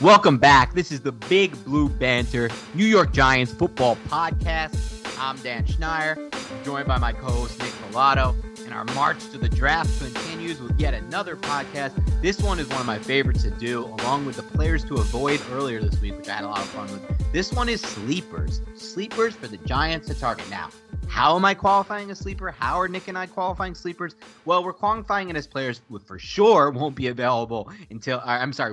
Welcome back. This is the Big Blue Banter, New York Giants football podcast. I'm Dan Schneier, joined by my co-host Nick Pilato, and our march to the draft continues with yet another podcast. This one is one of my favorites to do, along with the players to avoid earlier this week, which I had a lot of fun with. This one is sleepers. Sleepers for the Giants to target. Now, how am I qualifying a sleeper? How are Nick and I qualifying sleepers? Well, we're qualifying it as players who for sure won't be available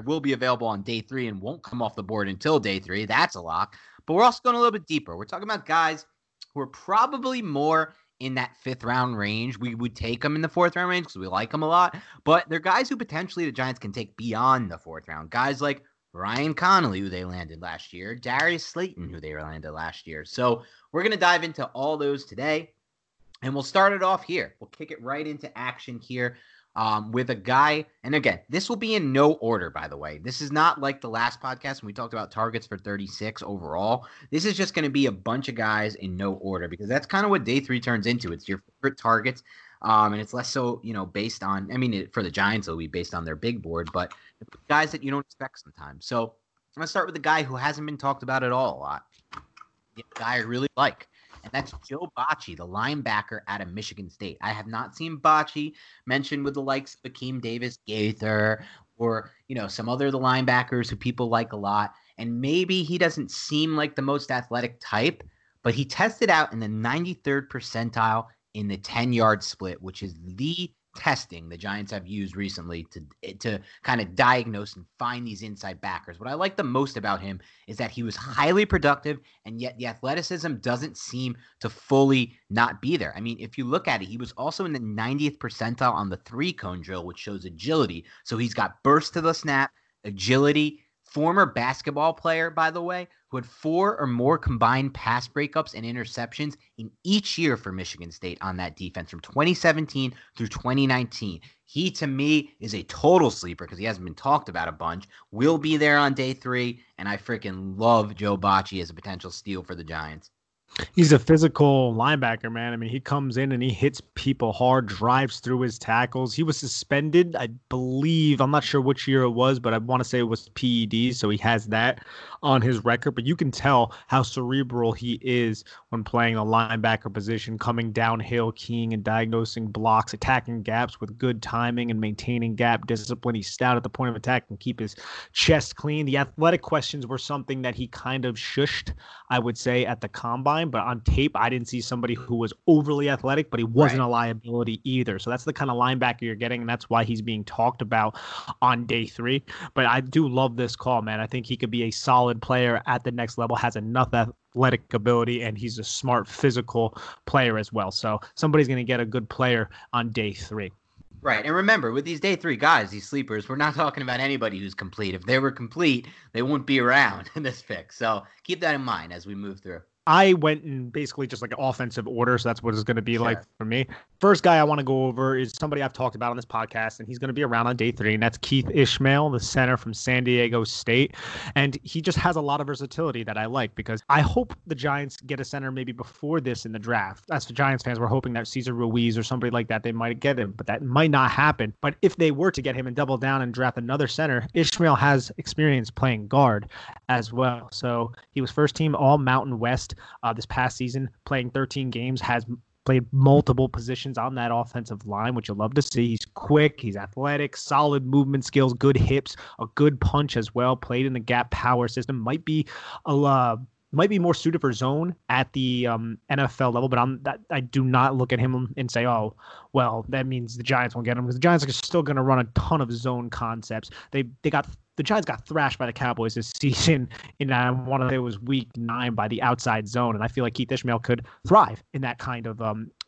will be available on day three and won't come off the board until day three. That's a lock. But we're also going a little bit deeper. We're talking about guys who are probably more in that fifth round range. We would take them in the fourth round range because we like them a lot. But they're guys who potentially the Giants can take beyond the fourth round. Guys like Ryan Connolly, who they landed last year, Darius Slayton, who they landed last year. So we're going to dive into all those today, and we'll start it off here. We'll kick it right into action here with a guy. And again, this will be in no order, by the way. This is not like the last podcast when we talked about targets for 36 overall. This is just going to be a bunch of guys in no order because that's kind of what day three turns into. It's your favorite targets. And it's less so, based on, for the Giants, it'll be based on their big board, but guys that you don't expect sometimes. So I'm going to start with a guy who hasn't been talked about at all a lot. The guy I really like, and that's Joe Bachie, the linebacker out of Michigan State. I have not seen Bachie mentioned with the likes of Akeem Davis Gaither or, some other of the linebackers who people like a lot. And maybe he doesn't seem like the most athletic type, but he tested out in the 93rd percentile in the 10-yard split, which is the testing the Giants have used recently to kind of diagnose and find these inside backers. What I like the most about him is that he was highly productive, and yet the athleticism doesn't seem to fully not be there. If you look at it, he was also in the 90th percentile on the three-cone drill, which shows agility. So he's got burst to the snap, agility, former basketball player, by the way, who had four or more combined pass breakups and interceptions in each year for Michigan State on that defense from 2017 through 2019. He, to me, is a total sleeper because he hasn't been talked about a bunch. Will be there on day three, and I freaking love Joe Bachie as a potential steal for the Giants. He's a physical linebacker, man. I mean, he comes in and he hits people hard, drives through his tackles. He was suspended, I believe. I'm not sure which year it was, but I want to say it was PED, so he has that on his record. But you can tell how cerebral he is when playing the linebacker position, coming downhill, keying and diagnosing blocks, attacking gaps with good timing and maintaining gap discipline. He's stout at the point of attack and keep his chest clean. The athletic questions were something that he kind of shushed, I would say, at the combine. But on tape, I didn't see somebody who was overly athletic, but he wasn't a liability either. So that's the kind of linebacker you're getting, and that's why he's being talked about on day three. But I do love this call, man. I think he could be a solid player at the next level, has enough athletic ability, and he's a smart physical player as well. So somebody's going to get a good player on day three. Right. And remember, with these day three guys, these sleepers, we're not talking about anybody who's complete. If they were complete, they wouldn't be around in this pick. So keep that in mind as we move through. I went in basically just like offensive order, so that's what it's going to be like for me. First guy I want to go over is somebody I've talked about on this podcast, and he's going to be around on day three, and that's Keith Ishmael, the center from San Diego State. And he just has a lot of versatility that I like, because I hope the Giants get a center maybe before this in the draft. As for Giants fans, we're hoping that Cesar Ruiz or somebody like that, they might get him, but that might not happen. But if they were to get him and double down and draft another center, Ishmael has experience playing guard as well. So he was first team All-Mountain West this past season, playing 13 games, has played multiple positions on that offensive line, which you'll love to see. He's quick, he's athletic, solid movement skills, good hips, a good punch as well, played in the gap power system, might be more suited for zone at the NFL level, but I do not look at him and say, oh, well, that means the Giants won't get him, because the Giants are still going to run a ton of zone concepts. The Giants got thrashed by the Cowboys this season, and I want to say it was week 9 by the outside zone, and I feel like Keith Ishmael could thrive in that kind of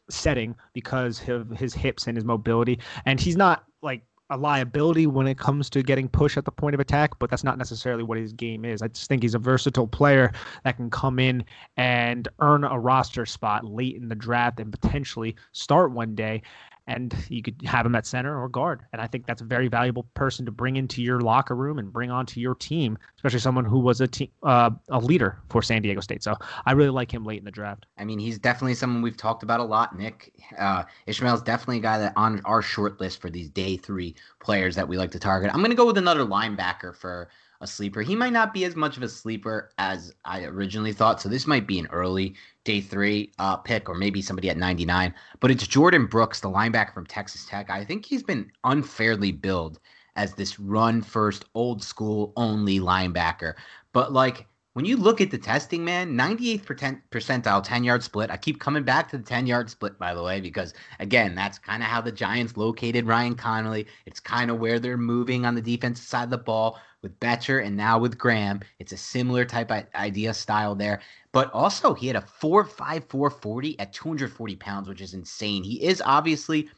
setting because of his hips and his mobility, and he's not like a liability when it comes to getting pushed at the point of attack, but that's not necessarily what his game is. I just think he's a versatile player that can come in and earn a roster spot late in the draft and potentially start one day. And you could have him at center or guard. And I think that's a very valuable person to bring into your locker room and bring onto your team, especially someone who was a leader for San Diego State. So I really like him late in the draft. I mean, he's definitely someone we've talked about a lot, Nick. Ishmael's definitely a guy that on our short list for these day three players that we like to target. I'm going to go with another linebacker for a sleeper. He might not be as much of a sleeper as I originally thought, so this might be an early day three pick, or maybe somebody at 99, but it's Jordan Brooks, the linebacker from Texas Tech. I think he's been unfairly billed as this run-first, old-school-only linebacker, but like, when you look at the testing, man, 98th percentile 10-yard split. I keep coming back to the 10-yard split, by the way, because, again, that's kind of how the Giants located Ryan Connolly. It's kind of where they're moving on the defensive side of the ball with Boettcher and now with Graham. It's a similar type of idea style there. But also, he had a 4.54 40 at 240 pounds, which is insane. He is obviously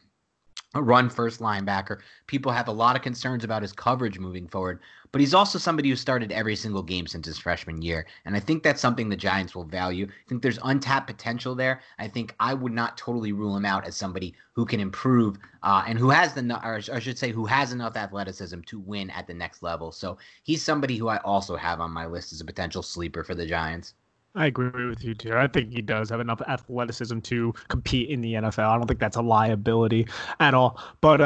a run-first linebacker. People have a lot of concerns about his coverage moving forward, but he's also somebody who started every single game since his freshman year, and I think that's something the Giants will value. I think there's untapped potential there. I think I would not totally rule him out as somebody who can improve and who has who has enough athleticism to win at the next level. So he's somebody who I also have on my list as a potential sleeper for the Giants. I agree with you, too. I think he does have enough athleticism to compete in the NFL. I don't think that's a liability at all. But,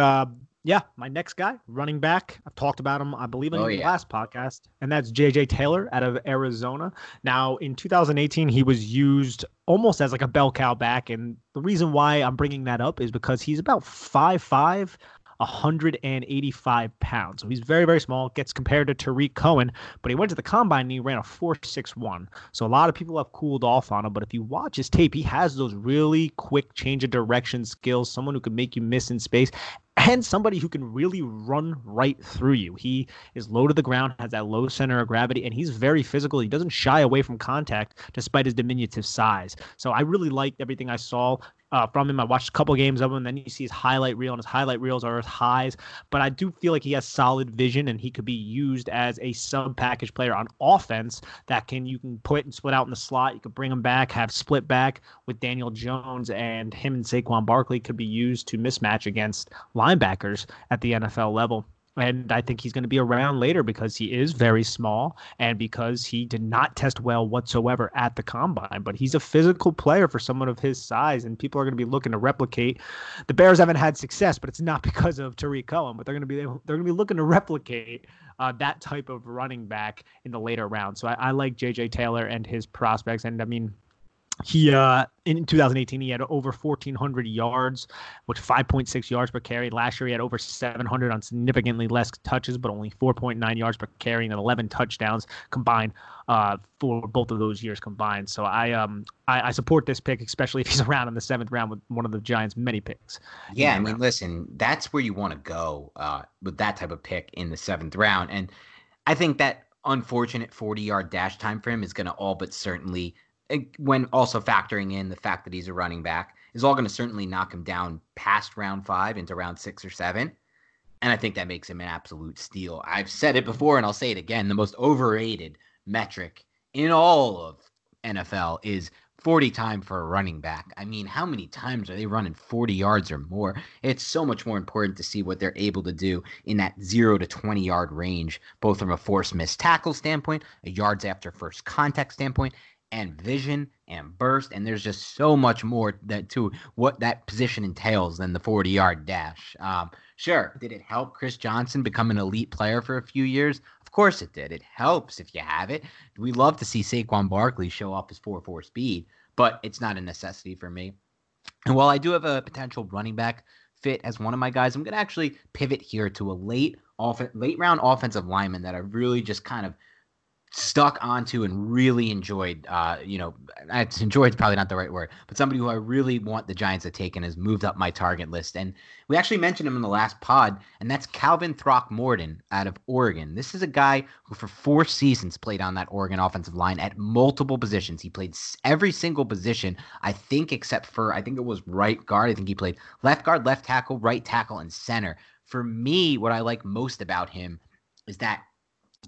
my next guy, running back, I've talked about him, I believe, in the last podcast, and that's J.J. Taylor out of Arizona. Now, in 2018, he was used almost as like a bell cow back, and the reason why I'm bringing that up is because he's about 5'5", 185 pounds. So he's very, very small, gets compared to Tariq Cohen, but he went to the combine and he ran a 4.61. So a lot of people have cooled off on him, but if you watch his tape, he has those really quick change of direction skills, someone who can make you miss in space, and somebody who can really run right through you. He is low to the ground, has that low center of gravity, and he's very physical. He doesn't shy away from contact despite his diminutive size. So I really liked everything I saw from him. I watched a couple games of him, and then you see his highlight reel, and his highlight reels are his highs. But I do feel like he has solid vision, and he could be used as a sub-package player on offense that you can put and split out in the slot. You could bring him back, have split back with Daniel Jones, and him and Saquon Barkley could be used to mismatch against linebackers at the NFL level. And I think he's going to be around later because he is very small and because he did not test well whatsoever at the combine. But he's a physical player for someone of his size, and people are going to be looking to replicate. The Bears haven't had success, but it's not because of Tariq Cohen. But they're going to be looking to replicate that type of running back in the later round. So I like J.J. Taylor and his prospects. And I mean, he in 2018, he had over 1,400 yards, which 5.6 yards per carry. Last year, he had over 700 on significantly less touches, but only 4.9 yards per carry and 11 touchdowns combined for both of those years combined. So I support this pick, especially if he's around in the seventh round with one of the Giants' many picks. Yeah, I mean, listen, that's where you want to go with that type of pick in the seventh round. And I think that unfortunate 40-yard dash time for him is going to all but certainly – when also factoring in the fact that he's a running back, is all going to certainly knock him down past round 5 into round 6 or 7. And I think that makes him an absolute steal. I've said it before and I'll say it again. The most overrated metric in all of NFL is 40 time for a running back. I mean, how many times are they running 40 yards or more? It's so much more important to see what they're able to do in that 0 to 20-yard range, both from a forced missed tackle standpoint, a yards after first contact standpoint, and vision and burst, and there's just so much more that to what that position entails than the 40-yard dash. Sure, did it help Chris Johnson become an elite player for a few years? Of course it did. It helps if you have it. We love to see Saquon Barkley show off his 4.4 speed, but it's not a necessity for me. And while I do have a potential running back fit as one of my guys, I'm going to actually pivot here to a late round offensive lineman that I really just kind of stuck onto and really enjoyed, enjoyed is probably not the right word, but somebody who I really want the Giants to take and has moved up my target list. And we actually mentioned him in the last pod, and that's Calvin Throckmorton out of Oregon. This is a guy who for 4 seasons played on that Oregon offensive line at multiple positions. He played every single position, I think, except for, I think it was right guard. I think he played left guard, left tackle, right tackle, and center. For me, what I like most about him is that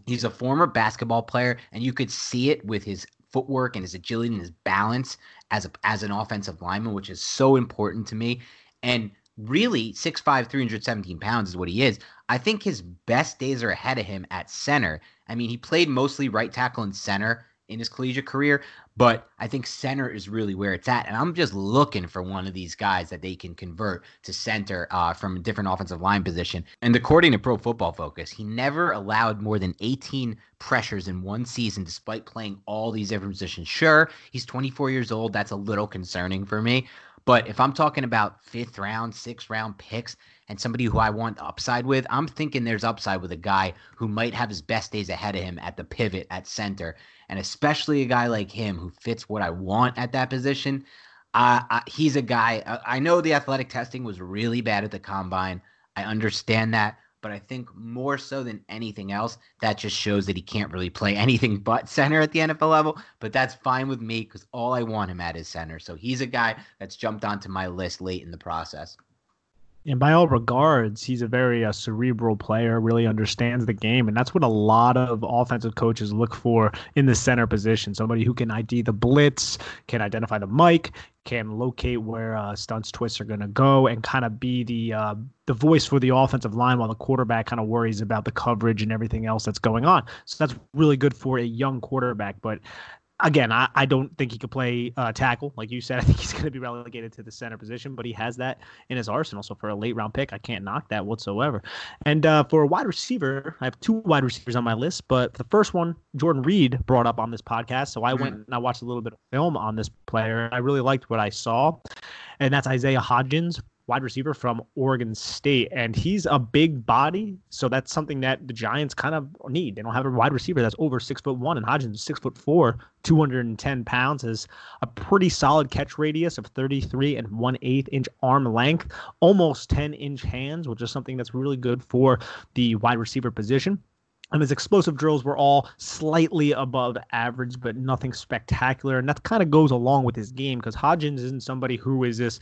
he's a former basketball player, and you could see it with his footwork and his agility and his balance as an offensive lineman, which is so important to me. And really, 6'5", 317 pounds is what he is. I think his best days are ahead of him at center. I mean, he played mostly right tackle and center in his collegiate career, but I think center is really where it's at. And I'm just looking for one of these guys that they can convert to center from a different offensive line position. And according to Pro Football Focus, he never allowed more than 18 pressures in one season despite playing all these different positions. Sure, he's 24 years old. That's a little concerning for me. But if I'm talking about 5th round, 6th round picks and somebody who I want upside with, I'm thinking there's upside with a guy who might have his best days ahead of him at the pivot at center, and especially a guy like him who fits what I want at that position. He's a guy, I know the athletic testing was really bad at the combine. I understand that. But I think more so than anything else, that just shows that he can't really play anything but center at the NFL level. But that's fine with me because all I want him at is center. So he's a guy that's jumped onto my list late in the process. And by all regards, he's a very cerebral player, really understands the game. And that's what a lot of offensive coaches look for in the center position. Somebody who can ID the blitz, can identify the mic, can locate where stunts, twists are going to go, and kind of be the voice for the offensive line while the quarterback kind of worries about the coverage and everything else that's going on. So that's really good for a young quarterback. But again, I don't think he could play tackle. Like you said, I think he's going to be relegated to the center position, but he has that in his arsenal. So for a late-round pick, I can't knock that whatsoever. And for a wide receiver, I have 2 wide receivers on my list, but the first one, Jordan Reed brought up on this podcast. So I went and I watched a little bit of film on this player. I really liked what I saw, and that's Isaiah Hodgins, wide receiver from Oregon State, and he's a big body, so that's something that the Giants kind of need. They don't have a wide receiver that's over 6'1", and Hodgins is 6'4", 210 pounds, has a pretty solid catch radius of 33 and 1/8 inch arm length, almost 10 inch hands, which is something that's really good for the wide receiver position. And his explosive drills were all slightly above average, but nothing spectacular, and that kind of goes along with his game because Hodgins isn't somebody who is this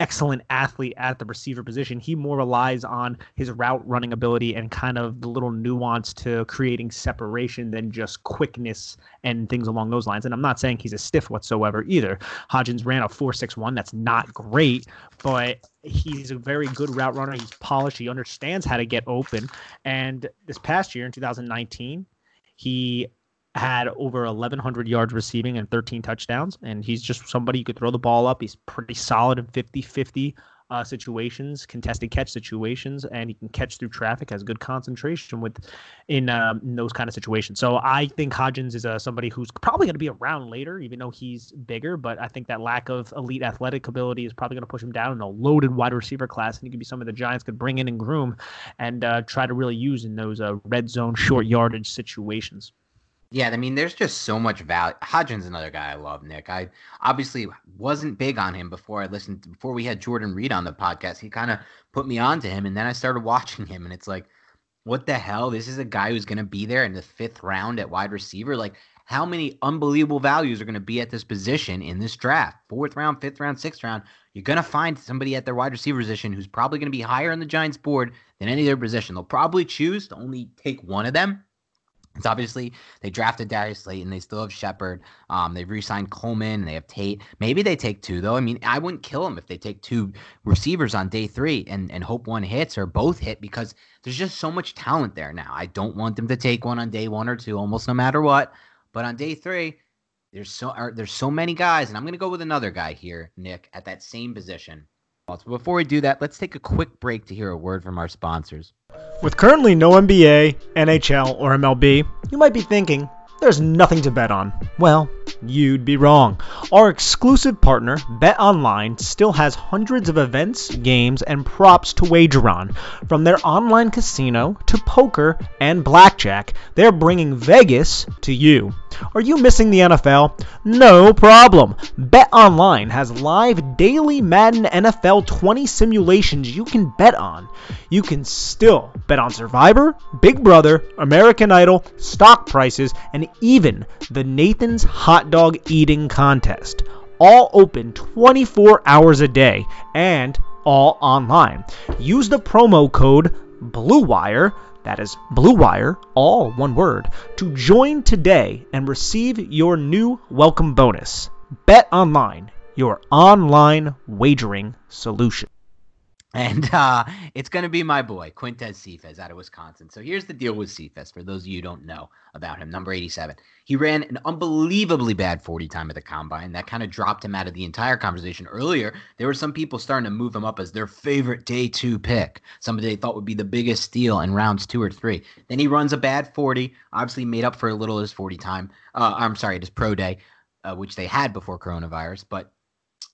excellent athlete at the receiver position. He more relies on his route running ability and kind of the little nuance to creating separation than just quickness and things along those lines. And I'm not saying he's a stiff whatsoever either. Hodgins ran a 4.61. That's not great, but he's a very good route runner. He's polished. He understands how to get open. And this past year in 2019, he had over 1,100 yards receiving and 13 touchdowns, and he's just somebody you could throw the ball up. He's pretty solid in 50-50 situations, contested catch situations, and he can catch through traffic, has good concentration in those kind of situations. So I think Hodgins is somebody who's probably going to be around later, even though he's bigger, but I think that lack of elite athletic ability is probably going to push him down in a loaded wide receiver class, and he could be somebody the Giants could bring in and groom and try to really use in those red zone short yardage situations. Yeah, I mean, there's just so much value. Hodgins, another guy I love, Nick. I obviously wasn't big on him before we had Jordan Reed on the podcast. He kind of put me on to him, and then I started watching him, and it's like, what the hell? This is a guy who's going to be there in the 5th round at wide receiver. Like, how many unbelievable values are going to be at this position in this draft? 4th round, 5th round, 6th round. You're going to find somebody at their wide receiver position who's probably going to be higher on the Giants board than any other position. They'll probably choose to only take one of them. It's obviously they drafted Darius Slayton. They still have Shepard. They've re-signed Coleman. And they have Tate. Maybe they take two, though. I mean, I wouldn't kill them if they take two receivers on day three and hope one hits or both hit, because there's just so much talent there now. I don't want them to take one on day one or two, almost no matter what. But on day three, there's so many guys. And I'm going to go with another guy here, Nick, at that same position. So before we do that, let's take a quick break to hear a word from our sponsors. With currently no NBA, NHL, or MLB, you might be thinking, there's nothing to bet on. Well, you'd be wrong. Our exclusive partner, BetOnline, still has hundreds of events, games, and props to wager on. From their online casino to poker and blackjack, they're bringing Vegas to you. Are you missing the NFL? No problem. BetOnline has live daily Madden NFL 20 simulations you can bet on. You can still bet on Survivor, Big Brother, American Idol, stock prices, and even the Nathan's Hot Dog Eating Contest. All open 24 hours a day and all online. Use the promo code BLUEWIRE, that is BLUEWIRE, all one word, to join today and receive your new welcome bonus. Bet Online, your online wagering solution. And it's going to be my boy, Quintez Cephus out of Wisconsin. So here's the deal with Cephus, for those of you who don't know about him, number 87. He ran an unbelievably bad 40 time at the Combine. That kind of dropped him out of the entire conversation earlier. There were some people starting to move him up as their favorite day two pick, somebody they thought would be the biggest steal in rounds 2 or 3. Then he runs a bad 40, obviously made up for a little of his 40 time. His pro day, which they had before coronavirus, but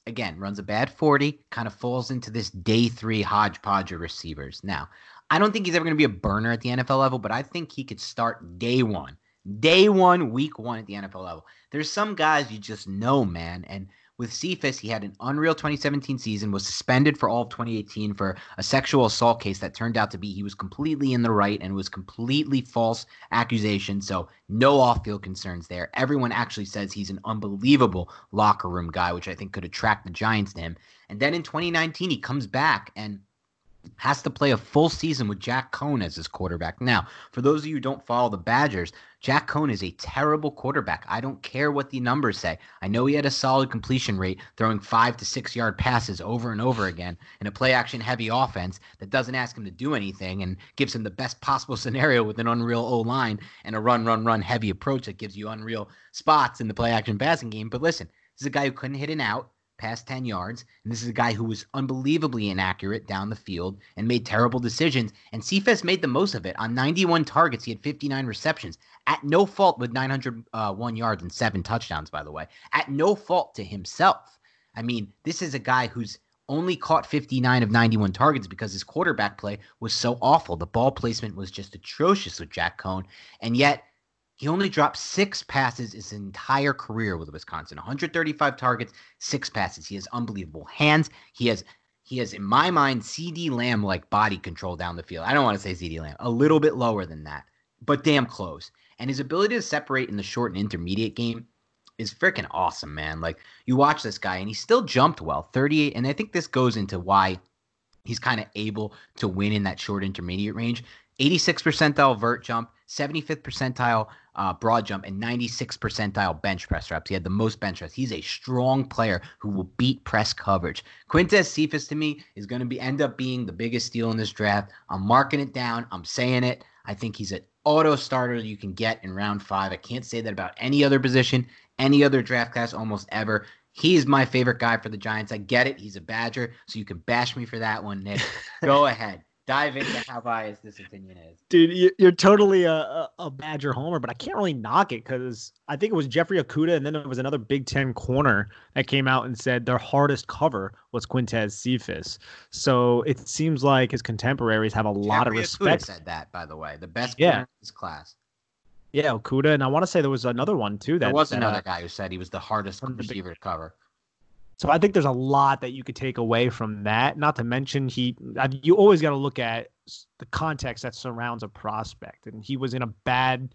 again, runs a bad 40, kind of falls into this day three hodgepodge of receivers. Now, I don't think he's ever going to be a burner at the NFL level, but I think he could start day one, week one at the NFL level. There's some guys you just know, man. And with Cephus, he had an unreal 2017 season, was suspended for all of 2018 for a sexual assault case that turned out to be he was completely in the right and was completely false accusation. So no off-field concerns there. Everyone actually says he's an unbelievable locker room guy, which I think could attract the Giants to him. And then in 2019, he comes back and has to play a full season with Jack Cohn as his quarterback. Now, for those of you who don't follow the Badgers, Jack Cohn is a terrible quarterback. I don't care what the numbers say. I know he had a solid completion rate, throwing 5 to 6 yard passes over and over again in a play action heavy offense that doesn't ask him to do anything and gives him the best possible scenario with an unreal O-line and a run heavy approach that gives you unreal spots in the play action passing game. But listen, this is a guy who couldn't hit an out past 10 yards, and this is a guy who was unbelievably inaccurate down the field and made terrible decisions, and Cephus made the most of it. On 91 targets, he had 59 receptions, at no fault with 901 yards and 7 touchdowns, by the way, at no fault to himself. I mean, this is a guy who's only caught 59 of 91 targets because his quarterback play was so awful. The ball placement was just atrocious with Jack Cohn, and yet he only dropped 6 passes his entire career with Wisconsin. 135 targets, 6 passes. He has unbelievable hands. He has, in my mind, CeeDee Lamb-like body control down the field. I don't want to say CeeDee Lamb. A little bit lower than that, but damn close. And his ability to separate in the short and intermediate game is freaking awesome, man. Like, you watch this guy, and he still jumped well, 38. And I think this goes into why he's kind of able to win in that short intermediate range. 86th percentile vert jump, 75th percentile broad jump, and 96th percentile bench press reps. He had the most bench reps. He's a strong player who will beat press coverage. Quintez Cephus, to me, is going to be end up being the biggest steal in this draft. I'm marking it down. I'm saying it. I think he's an auto starter you can get in round 5. I can't say that about any other position, any other draft class almost ever. He's my favorite guy for the Giants. I get it. He's a Badger, so you can bash me for that one, Nick. Go ahead. Dive into how biased this opinion is. Dude, you're totally a Badger homer, but I can't really knock it because I think it was Jeffrey Okudah, and then it was another Big Ten corner that came out and said their hardest cover was Quintez Cephus. So it seems like his contemporaries have a lot of respect. Okudah said that, by the way. The best player in his class. Yeah, Okudah, and I want to say there was another one, too. There was another guy who said he was the hardest receiver to cover. So I think there's a lot that you could take away from that. Not to mention, you always got to look at the context that surrounds a prospect. And he was in a bad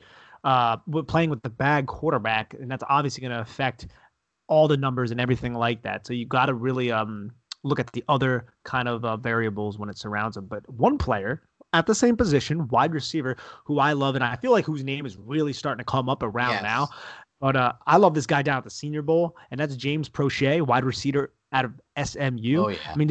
playing with the bad quarterback, and that's obviously going to affect all the numbers and everything like that. So you got to really look at the other kind of variables when it surrounds him. But one player at the same position, wide receiver, who I love, and I feel like whose name is really starting to come up around now. But I love this guy down at the Senior Bowl, and that's James Proche, wide receiver out of SMU. Oh, yeah. I mean,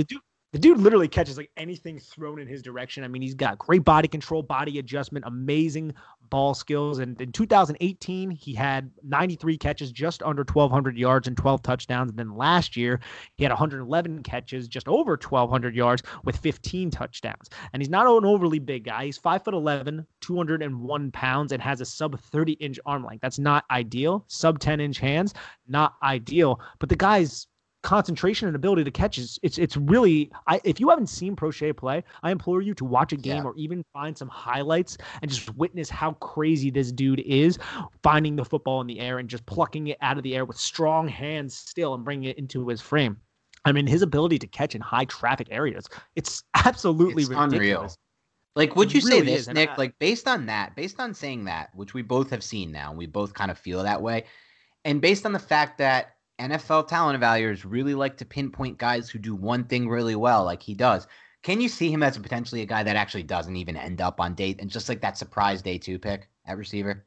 the dude literally catches like anything thrown in his direction. I mean, he's got great body control, body adjustment, amazing ball skills. And in 2018, he had 93 catches, just under 1,200 yards and 12 touchdowns. And then last year, he had 111 catches, just over 1,200 yards with 15 touchdowns. And he's not an overly big guy. He's 5'11", 201 pounds, and has a sub-30-inch arm length. That's not ideal. Sub-10-inch hands, not ideal. But the guy's concentration and ability to catch it's really, if you haven't seen Proche play, I implore you to watch a game or even find some highlights and just witness how crazy this dude is finding the football in the air and just plucking it out of the air with strong hands still and bringing it into his frame. I mean, his ability to catch in high traffic areas, it's absolutely ridiculous. Unreal. Like, would you say this, Nick? Like, based on saying that, which we both have seen now, and we both kind of feel that way, and based on the fact that NFL talent evaluators really like to pinpoint guys who do one thing really well, like he does. Can you see him as potentially a guy that actually doesn't even end up on day, and just like that surprise day 2 pick at receiver?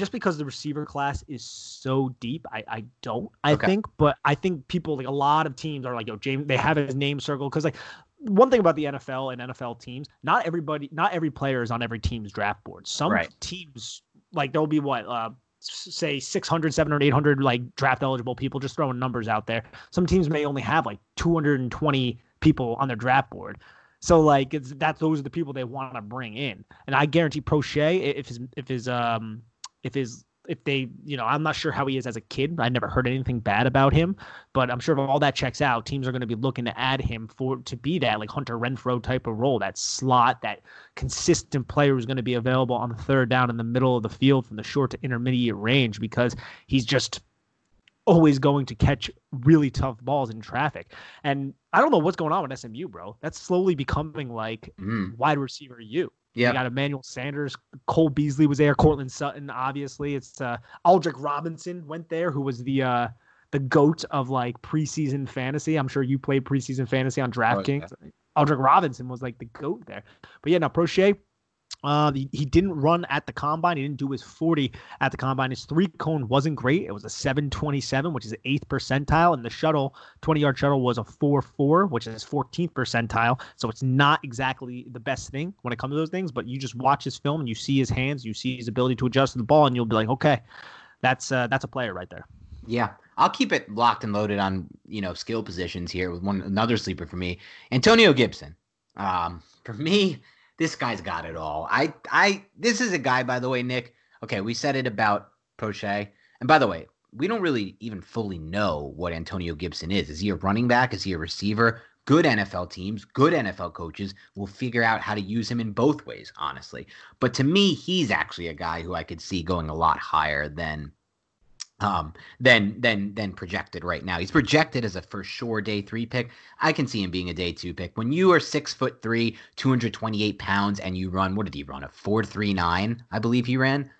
Just because the receiver class is so deep, I don't think. But I think people, like a lot of teams are like, yo, James, they have his name circled. Because, like, one thing about the NFL and NFL teams, not every player is on every team's draft board. Some teams, like, there'll be what, say 600, 700, 800 like draft eligible people, just throwing numbers out there. Some teams may only have like 220 people on their draft board. So like those are the people they want to bring in. And I guarantee Proche, if I'm not sure how he is as a kid. I never heard anything bad about him, but I'm sure if all that checks out, teams are going to be looking to add him to be that like Hunter Renfrow type of role, that slot, that consistent player who's going to be available on the third down in the middle of the field from the short to intermediate range, because he's just always going to catch really tough balls in traffic. And I don't know what's going on with SMU, bro. That's slowly becoming like wide receiver U. Yeah, you got Emmanuel Sanders, Cole Beasley was there, Cortland Sutton, obviously. It's Aldrick Robinson went there, who was the GOAT of like preseason fantasy. I'm sure you played preseason fantasy on DraftKings. Oh, yeah. Aldrick Robinson was like the GOAT there. But yeah, now Proche, he didn't run at the combine. He didn't do his 40 at the combine. His 3-cone wasn't great. It was a 7.27, which is the 8th percentile. And the shuttle, 20-yard shuttle, was a 4.4, which is 14th percentile. So it's not exactly the best thing when it comes to those things. But you just watch his film and you see his hands, you see his ability to adjust to the ball, and you'll be like, okay, that's a player right there. Yeah, I'll keep it locked and loaded on skill positions here with another sleeper for me, Antonio Gibson. For me, this guy's got it all. This is a guy, by the way, Nick. Okay, we said it about Proche. And by the way, we don't really even fully know what Antonio Gibson is. Is he a running back? Is he a receiver? Good NFL teams, good NFL coaches will figure out how to use him in both ways, honestly. But to me, he's actually a guy who I could see going a lot higher than projected right now. He's projected as a for sure day 3 pick. I can see him being a day 2 pick. When you are 6'3", 228 pounds, and you run, what did he run? A 4.39, I believe he ran.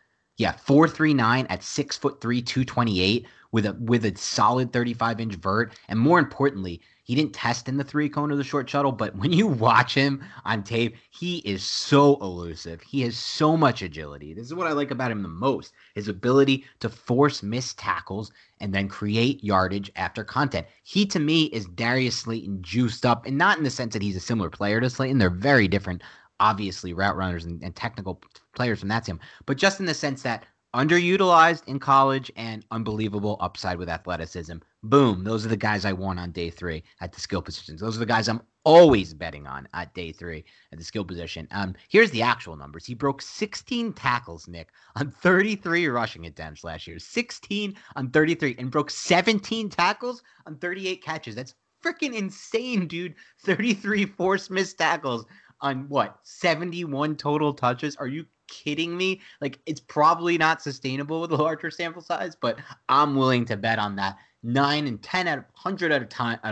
Yeah, 4.39 at 6'3", 228 with a solid 35-inch vert. And more importantly, he didn't test in the three cone or the short shuttle, but when you watch him on tape, he is so elusive. He has so much agility. This is what I like about him the most, his ability to force missed tackles and then create yardage after contact. He, to me, is Darius Slayton juiced up, and not in the sense that he's a similar player to Slayton. They're very different, obviously, route runners and technical players from that standpoint, but just in the sense that underutilized in college and unbelievable upside with athleticism. Boom. Those are the guys I want on day three at the skill positions. Those are the guys I'm always betting on at day three at the skill position. Here's the actual numbers. He broke 16 tackles, Nick, on 33 rushing attempts last year. 16 on 33 and broke 17 tackles on 38 catches. That's freaking insane, dude. 33 forced missed tackles on what? 71 total touches. Are you kidding me? Like, it's probably not sustainable with a larger sample size, but I'm willing to bet on that 9 and 10 out of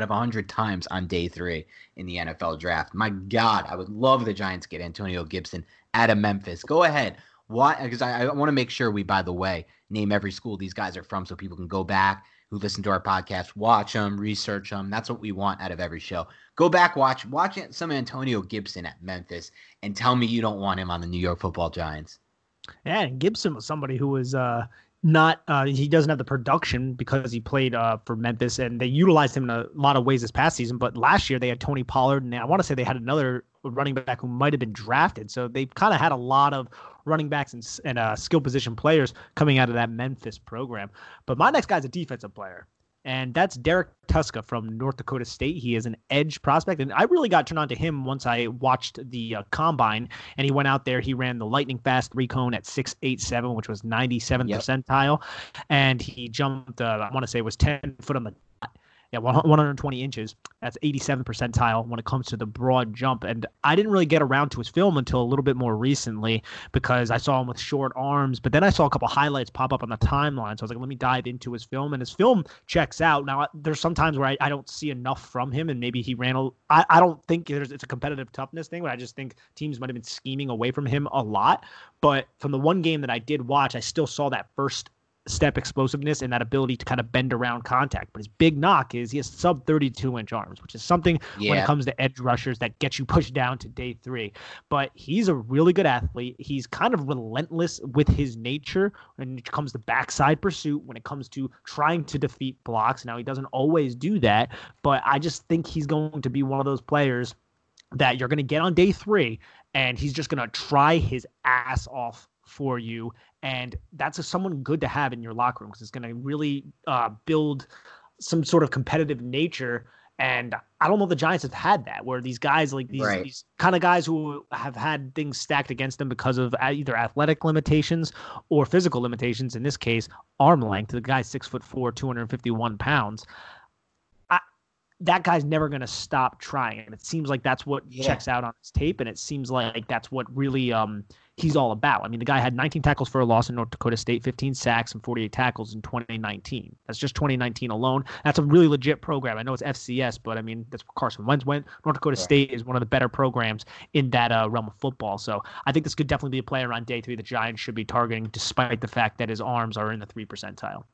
100 times on day three in the NFL draft. My God, I would love the Giants get Antonio Gibson out of Memphis. Go ahead. Why? Because I want to make sure we, by the way, name every school these guys are from so people can go back who listen to our podcast, watch them, research them. That's what we want out of every show. Go back, watch some Antonio Gibson at Memphis, and tell me you don't want him on the New York Football Giants. Yeah, and Gibson was somebody who was he doesn't have the production because he played for Memphis, and they utilized him in a lot of ways this past season. But last year they had Tony Pollard, and I want to say they had another running back who might have been drafted. So they've kind of had a lot of running backs and skill position players coming out of that Memphis program. But my next guy's a defensive player, and that's Derrek Tuszka from North Dakota State. He is an edge prospect, and I really got turned on to him once I watched the combine, and he went out there. He ran the lightning fast three cone at 6.87, which was 97th percentile, and he jumped, I want to say it was 10 foot on the dot. Yeah, 120 inches. That's 87th percentile when it comes to the broad jump. And I didn't really get around to his film until a little bit more recently because I saw him with short arms. But then I saw a couple highlights pop up on the timeline. So I was like, let me dive into his film. And his film checks out. Now, there's some times where I don't see enough from him. And maybe he ran I don't think it's a competitive toughness thing. But I just think teams might have been scheming away from him a lot. But from the one game that I did watch, I still saw that first step explosiveness and that ability to kind of bend around contact. But his big knock is he has sub 32-inch arms, which is something when it comes to edge rushers that gets you pushed down to day three. But he's a really good athlete. He's kind of relentless with his nature when it comes to backside pursuit, when it comes to trying to defeat blocks. Now, he doesn't always do that, but I just think he's going to be one of those players that you're going to get on day three, and he's just going to try his ass off for you. And that's someone good to have in your locker room because it's going to really build some sort of competitive nature. And I don't know if the Giants have had that, where these guys, like these kind of guys who have had things stacked against them because of either athletic limitations or physical limitations, in this case, arm length. The guy's 6'4", 251 pounds. That guy's never going to stop trying. And it seems like that's what checks out on his tape, and it seems like that's what really he's all about. I mean, the guy had 19 tackles for a loss in North Dakota State, 15 sacks, and 48 tackles in 2019. That's just 2019 alone. That's a really legit program. I know it's FCS, but, I mean, that's where Carson Wentz went. North Dakota State is one of the better programs in that realm of football. So I think this could definitely be a player on day three the Giants should be targeting, despite the fact that his arms are in the 3rd percentile.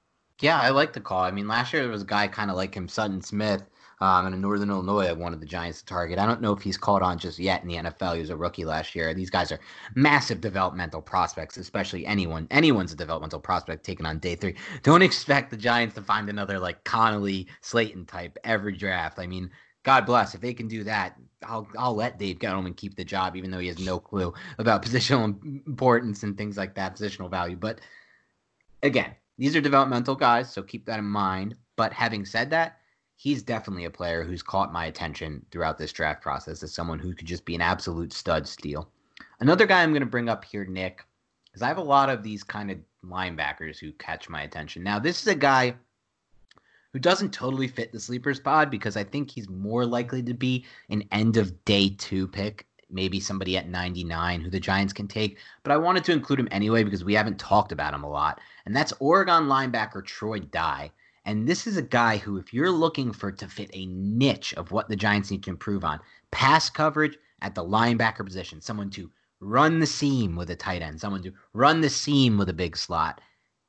Yeah, I like the call. I mean, last year there was a guy kind of like him, Sutton Smith, in Northern Illinois, one of the Giants to target. I don't know if he's caught on just yet in the NFL. He was a rookie last year. These guys are massive developmental prospects, especially anyone's a developmental prospect taken on day three. Don't expect the Giants to find another like Connolly, Slayton type every draft. I mean, God bless. If they can do that, I'll let Dave Gettleman keep the job, even though he has no clue about positional importance and things like that, positional value. But again, these are developmental guys, so keep that in mind. But having said that, he's definitely a player who's caught my attention throughout this draft process as someone who could just be an absolute stud steal. Another guy I'm going to bring up here, Nick, because I have a lot of these kind of linebackers who catch my attention. Now, this is a guy who doesn't totally fit the sleepers pod because I think he's more likely to be an end-of-day 2 pick, maybe somebody at 99 who the Giants can take. But I wanted to include him anyway because we haven't talked about him a lot, and that's Oregon linebacker Troy Dye. And this is a guy who, if you're looking for to fit a niche of what the Giants need to improve on, pass coverage at the linebacker position, someone to run the seam with a tight end. Someone do run the seam with a big slot.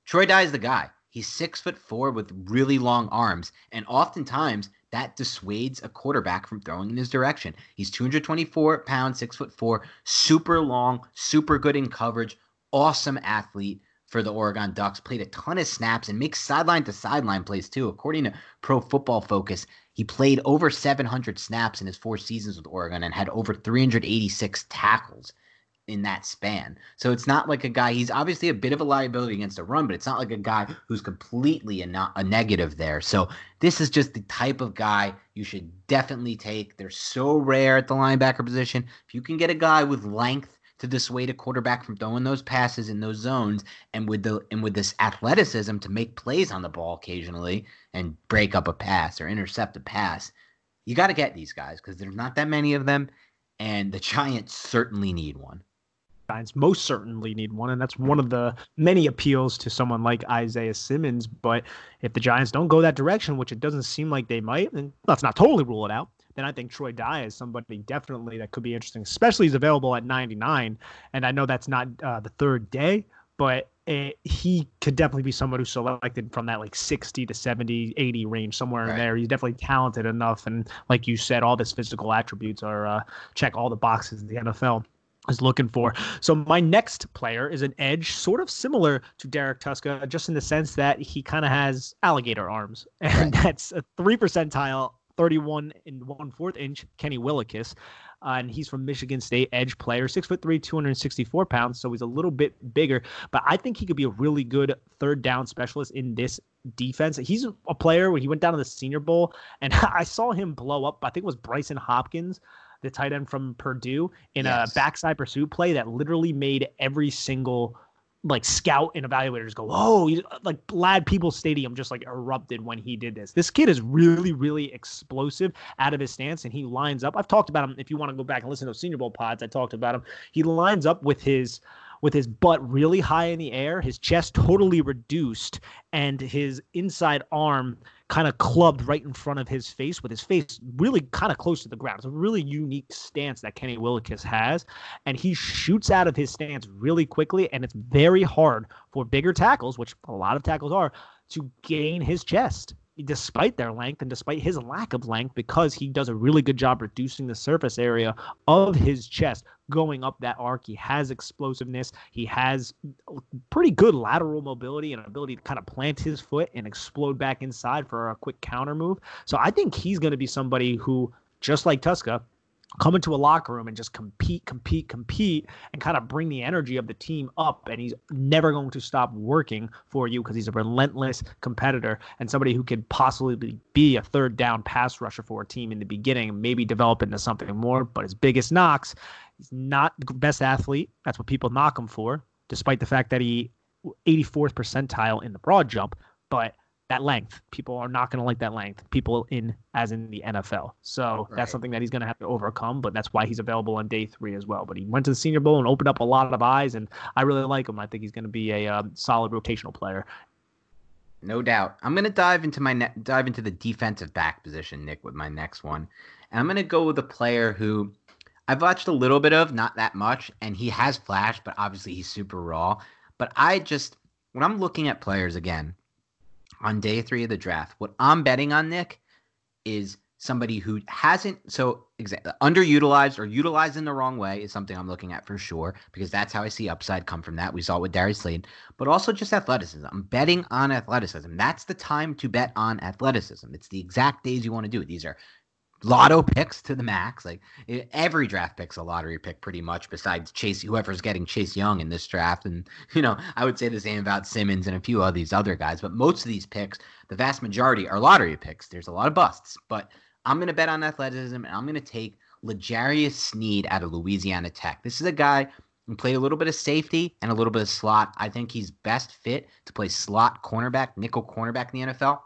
Troy Dye is the guy. He's 6'4" with really long arms, and oftentimes that dissuades a quarterback from throwing in his direction. He's 224 pounds, 6'4", super long, super good in coverage, awesome athlete for the Oregon Ducks. Played a ton of snaps and makes sideline-to-sideline plays too. According to Pro Football Focus, he played over 700 snaps in his 4 seasons with Oregon and had over 386 tackles in that span. So it's not like a guy, he's obviously a bit of a liability against the run, but it's not like a guy who's completely a negative there. So this is just the type of guy you should definitely take. They're so rare at the linebacker position. If you can get a guy with length to dissuade a quarterback from throwing those passes in those zones, and with this athleticism to make plays on the ball occasionally and break up a pass or intercept a pass, you got to get these guys because there's not that many of them, and the Giants certainly need one. Giants most certainly need one, and that's one of the many appeals to someone like Isaiah Simmons. But if the Giants don't go that direction, which it doesn't seem like they might, and let's not totally rule it out, then I think Troy Dye is somebody definitely that could be interesting, especially he's available at 99. And I know that's not the third day, but he could definitely be someone who's selected from that like 60 to 70, 80 range, somewhere in there. He's definitely talented enough. And like you said, all his physical attributes are check all the boxes in the NFL is looking for. So my next player is an edge, sort of similar to Derrek Tuszka, just in the sense that he kind of has alligator arms. And that's a 3 percentile, 31 1/4 inch Kenny Willekes, and he's from Michigan State, edge player, 6'3", 264 pounds, so he's a little bit bigger, but I think he could be a really good third down specialist in this defense. He's a player when he went down to the Senior Bowl, and I saw him blow up, I think it was Bryson Hopkins, the tight end from Purdue, in a backside pursuit play that literally made every single like scout and evaluators go, oh, like Lad People Stadium just like erupted when he did this. This kid is really, really explosive out of his stance, and he lines up. I've talked about him. If you want to go back and listen to those Senior Bowl pods, I talked about him. He lines up with his butt really high in the air, his chest totally reduced, and his inside arm kind of clubbed right in front of his face, with his face really kind of close to the ground. It's a really unique stance that Kenny Willekes has, and he shoots out of his stance really quickly, and it's very hard for bigger tackles, which a lot of tackles are, to gain his chest, despite their length and despite his lack of length, because he does a really good job reducing the surface area of his chest going up that arc. He has explosiveness. He has pretty good lateral mobility and ability to kind of plant his foot and explode back inside for a quick counter move. So I think he's going to be somebody who, just like Tuszka, come into a locker room and just compete, and kind of bring the energy of the team up. And he's never going to stop working for you because he's a relentless competitor and somebody who could possibly be a third down pass rusher for a team in the beginning and maybe develop into something more. But his biggest knocks, he's not the best athlete. That's what people knock him for, despite the fact that he 84th percentile in the broad jump. But that length, people are not going to like that length. People as in the NFL. So that's something that he's going to have to overcome, but that's why he's available on day 3 as well. But he went to the Senior Bowl and opened up a lot of eyes, and I really like him. I think he's going to be a solid rotational player. No doubt. I'm going to dive into the defensive back position, Nick, with my next one. And I'm going to go with a player who I've watched a little bit of, not that much, and he has flashed, but obviously he's super raw. But when I'm looking at players again, on day 3 of the draft, what I'm betting on, Nick, is somebody who hasn't, underutilized or utilized in the wrong way is something I'm looking at for sure, because that's how I see upside come from that. We saw it with Darius Slayton, but also just athleticism. I'm betting on athleticism. That's the time to bet on athleticism. It's the exact days you want to do it. These are lotto picks to the max. Like every draft pick's a lottery pick pretty much, besides whoever's getting Chase Young in this draft. And, I would say the same about Simmons and a few of these other guys, but most of these picks, the vast majority, are lottery picks. There's a lot of busts, but I'm going to bet on athleticism, and I'm going to take LeJarius Sneed out of Louisiana Tech. This is a guy who played a little bit of safety and a little bit of slot. I think he's best fit to play slot cornerback, nickel cornerback in the NFL.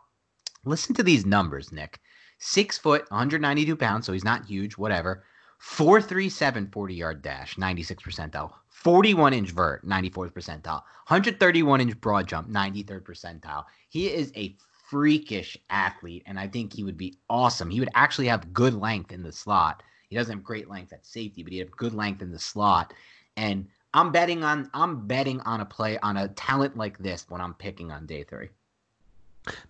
Listen to these numbers, Nick. 6 foot, 192 pounds, so he's not huge, whatever. 4.37 40-yard dash, 96th percentile. 41-inch vert, 94th percentile. 131-inch broad jump, 93rd percentile. He is a freakish athlete, and I think he would be awesome. He would actually have good length in the slot. He doesn't have great length at safety, but he'd have good length in the slot. And I'm betting on a play on a talent like this when I'm picking on day three.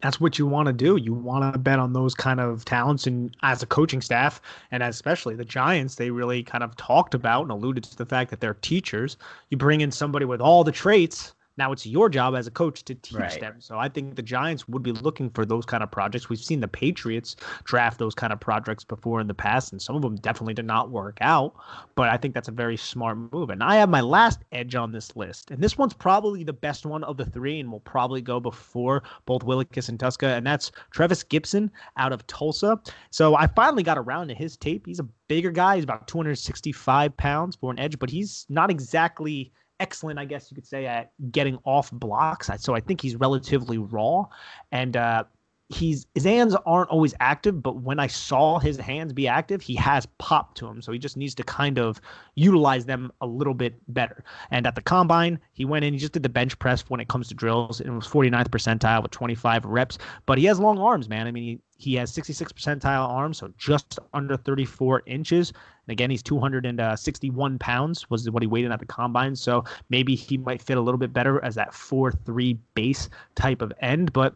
That's what you want to do. You want to bet on those kind of talents, and as a coaching staff, and especially the Giants, they really kind of talked about and alluded to the fact that they're teachers. You bring in somebody with all the traits. Now it's your job as a coach to teach them. So I think the Giants would be looking for those kind of projects. We've seen the Patriots draft those kind of projects before in the past, and some of them definitely did not work out. But I think that's a very smart move. And I have my last edge on this list. And this one's probably the best one of the three and will probably go before both Willekes and Tuszka. And that's Trevis Gipson out of Tulsa. So I finally got around to his tape. He's a bigger guy. He's about 265 pounds for an edge, but he's not exactly excellent, I guess you could say, at getting off blocks. So I think he's relatively raw, and his hands aren't always active, but when I saw his hands be active, he has pop to him. So he just needs to kind of utilize them a little bit better. And at the combine, he went in, he just did the bench press when it comes to drills, and was 49th percentile with 25 reps, but he has long arms, man. I mean, he has 66th percentile arms, so just under 34 inches. And again, he's 261 pounds was what he weighed in at the combine. So maybe he might fit a little bit better as that 4-3 base type of end. But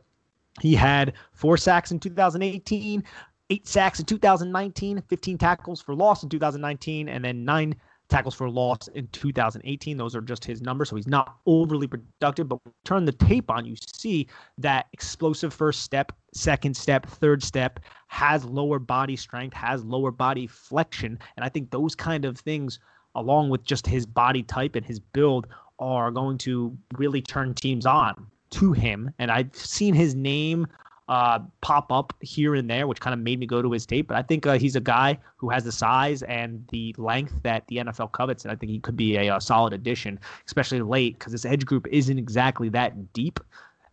he had 4 sacks in 2018, 8 sacks in 2019, 15 tackles for loss in 2019, and then 9 tackles for loss in 2018. Those are just his numbers, so he's not overly productive. But when you turn the tape on, you see that explosive first step, second step, third step, has lower body strength, has lower body flexion. And I think those kind of things, along with just his body type and his build, are going to really turn teams on to him. And I've seen his name pop up here and there, which kind of made me go to his tape. But I think he's a guy who has the size and the length that the NFL covets, and I think he could be a solid addition, especially late, because this edge group isn't exactly that deep.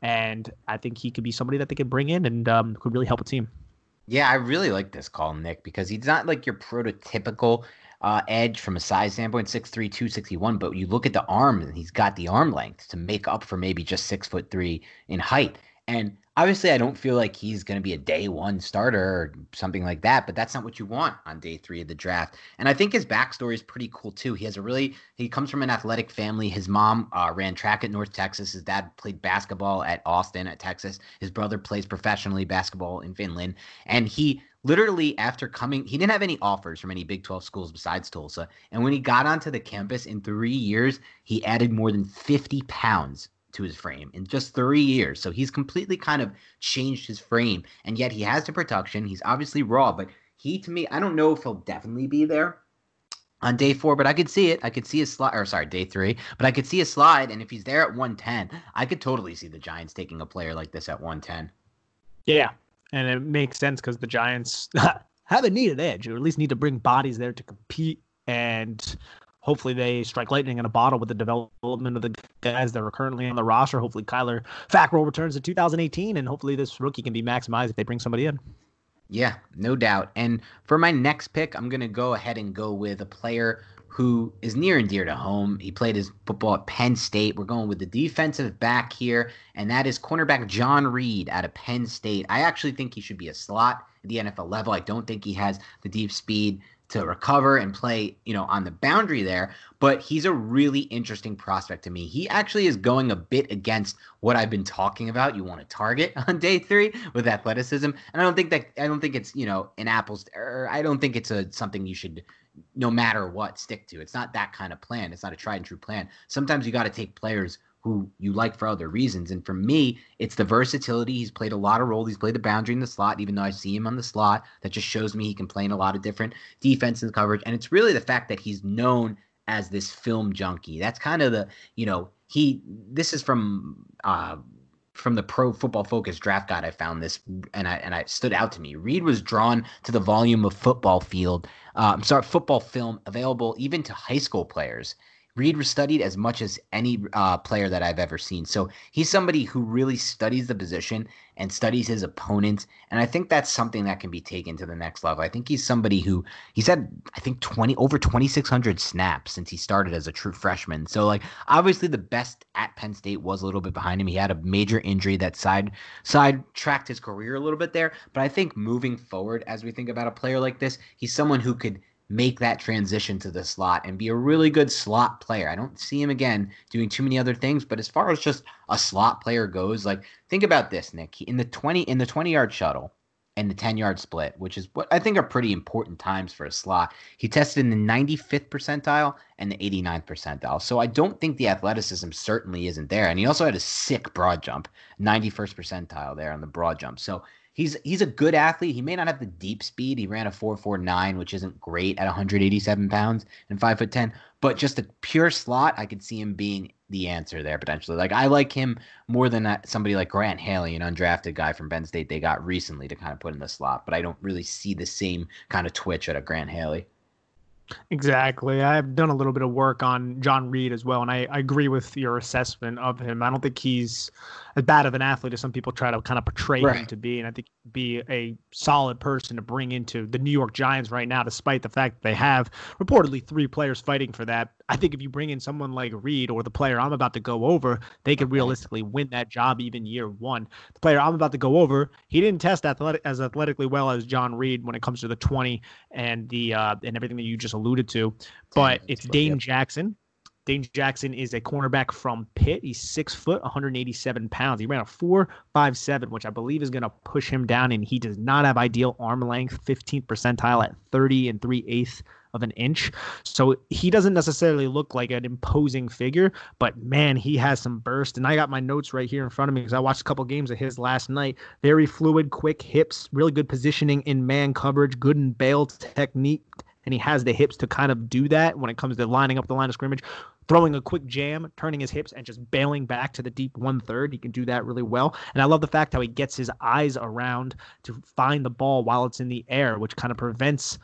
And I think he could be somebody that they could bring in and could really help a team. Yeah, I really like this call, Nick, because he's not like your prototypical edge from a size standpoint, 6'3", 261, but you look at the arm, and he's got the arm length to make up for maybe just 6'3" in height. And obviously, I don't feel like he's going to be a day one starter or something like that, but that's not what you want on day three of the draft. And I think his backstory is pretty cool, too. He comes from an athletic family. His mom ran track at North Texas. His dad played basketball at Austin at Texas. His brother plays professionally basketball in Finland. And he literally, after coming, he didn't have any offers from any Big 12 schools besides Tulsa. And when he got onto the campus in 3 years, he added more than 50 pounds to his frame in just 3 years. So he's completely kind of changed his frame, and yet he has the production. He's obviously raw, but he, to me, I don't know if he'll definitely be there on day four, but I could see it. I could see a slide, or sorry, day three, but I could see a slide. And if he's there at 110, I could totally see the Giants taking a player like this at 110. Yeah. And it makes sense because the Giants have a needed edge, or at least need to bring bodies there to compete. And hopefully they strike lightning in a bottle with the development of the guys that are currently on the roster. Hopefully Kyler Fackrell returns in 2018, and hopefully this rookie can be maximized if they bring somebody in. Yeah, no doubt. And for my next pick, I'm going to go ahead and go with a player who is near and dear to home. He played his football at Penn State. We're going with the defensive back here, and that is cornerback John Reed out of Penn State. I actually think he should be a slot at the NFL level. I don't think he has the deep speed to recover and play, on the boundary there, but he's a really interesting prospect to me. He actually is going a bit against what I've been talking about. You want to target on day three with athleticism, and I don't think it's an apples, or I don't think it's something you should, no matter what, stick to. It's not that kind of plan. It's not a tried and true plan. Sometimes you got to take players who you like for other reasons. And for me, it's the versatility. He's played a lot of roles. He's played the boundary in the slot, even though I see him on the slot. That just shows me he can play in a lot of different defenses and coverage. And it's really the fact that he's known as this film junkie. That's kind of the, this is from the Pro Football Focus draft guide. I found this, and I stood out to me. Reed was drawn to the volume of football film available even to high school players. Reed was studied as much as any player that I've ever seen. So he's somebody who really studies the position and studies his opponents. And I think that's something that can be taken to the next level. I think he's somebody who he's had, I think, over 2,600 snaps since he started as a true freshman. So, obviously the best at Penn State was a little bit behind him. He had a major injury that sidetracked his career a little bit there. But I think moving forward, as we think about a player like this, he's someone who could make that transition to the slot and be a really good slot player. I don't see him, again, doing too many other things, but as far as just a slot player goes, like, think about this, Nick. In the 20-yard shuttle and the 10-yard split, which is what I think are pretty important times for a slot, he tested in the 95th percentile and the 89th percentile. So I don't think the athleticism certainly isn't there. And he also had a sick broad jump, 91st percentile there on the broad jump. So He's a good athlete. He may not have the deep speed. He ran a 4.49, which isn't great at 187 pounds and 5'10", but just a pure slot, I could see him being the answer there potentially. Like, I like him more than somebody like Grant Haley, an undrafted guy from Penn State they got recently to kind of put in the slot, but I don't really see the same kind of twitch out of Grant Haley. Exactly. I've done a little bit of work on John Reed as well, and I agree with your assessment of him. I don't think he's as bad of an athlete as some people try to kind of portray him to be, and I think he'd be a solid person to bring into the New York Giants right now, despite the fact that they have reportedly three players fighting for that. I think if you bring in someone like Reed or the player I'm about to go over, they could realistically win that job even year one. The player I'm about to go over, he didn't test as athletically well as John Reed when it comes to the 20 and the and everything that you just alluded to, but it's Dane Jackson. Dane Jackson is a cornerback from Pitt. He's 6 foot, 187 pounds. He ran a 4.57, which I believe is going to push him down, and he does not have ideal arm length, 15th percentile at 30 3/8 of an inch. So he doesn't necessarily look like an imposing figure, but man, he has some burst. And I got my notes right here in front of me because I watched a couple games of his last night. Very fluid, quick hips, really good positioning in man coverage, good and bail technique. And he has the hips to kind of do that when it comes to lining up the line of scrimmage, throwing a quick jam, turning his hips, and just bailing back to the deep 1/3. He can do that really well. And I love the fact how he gets his eyes around to find the ball while it's in the air, which kind of prevents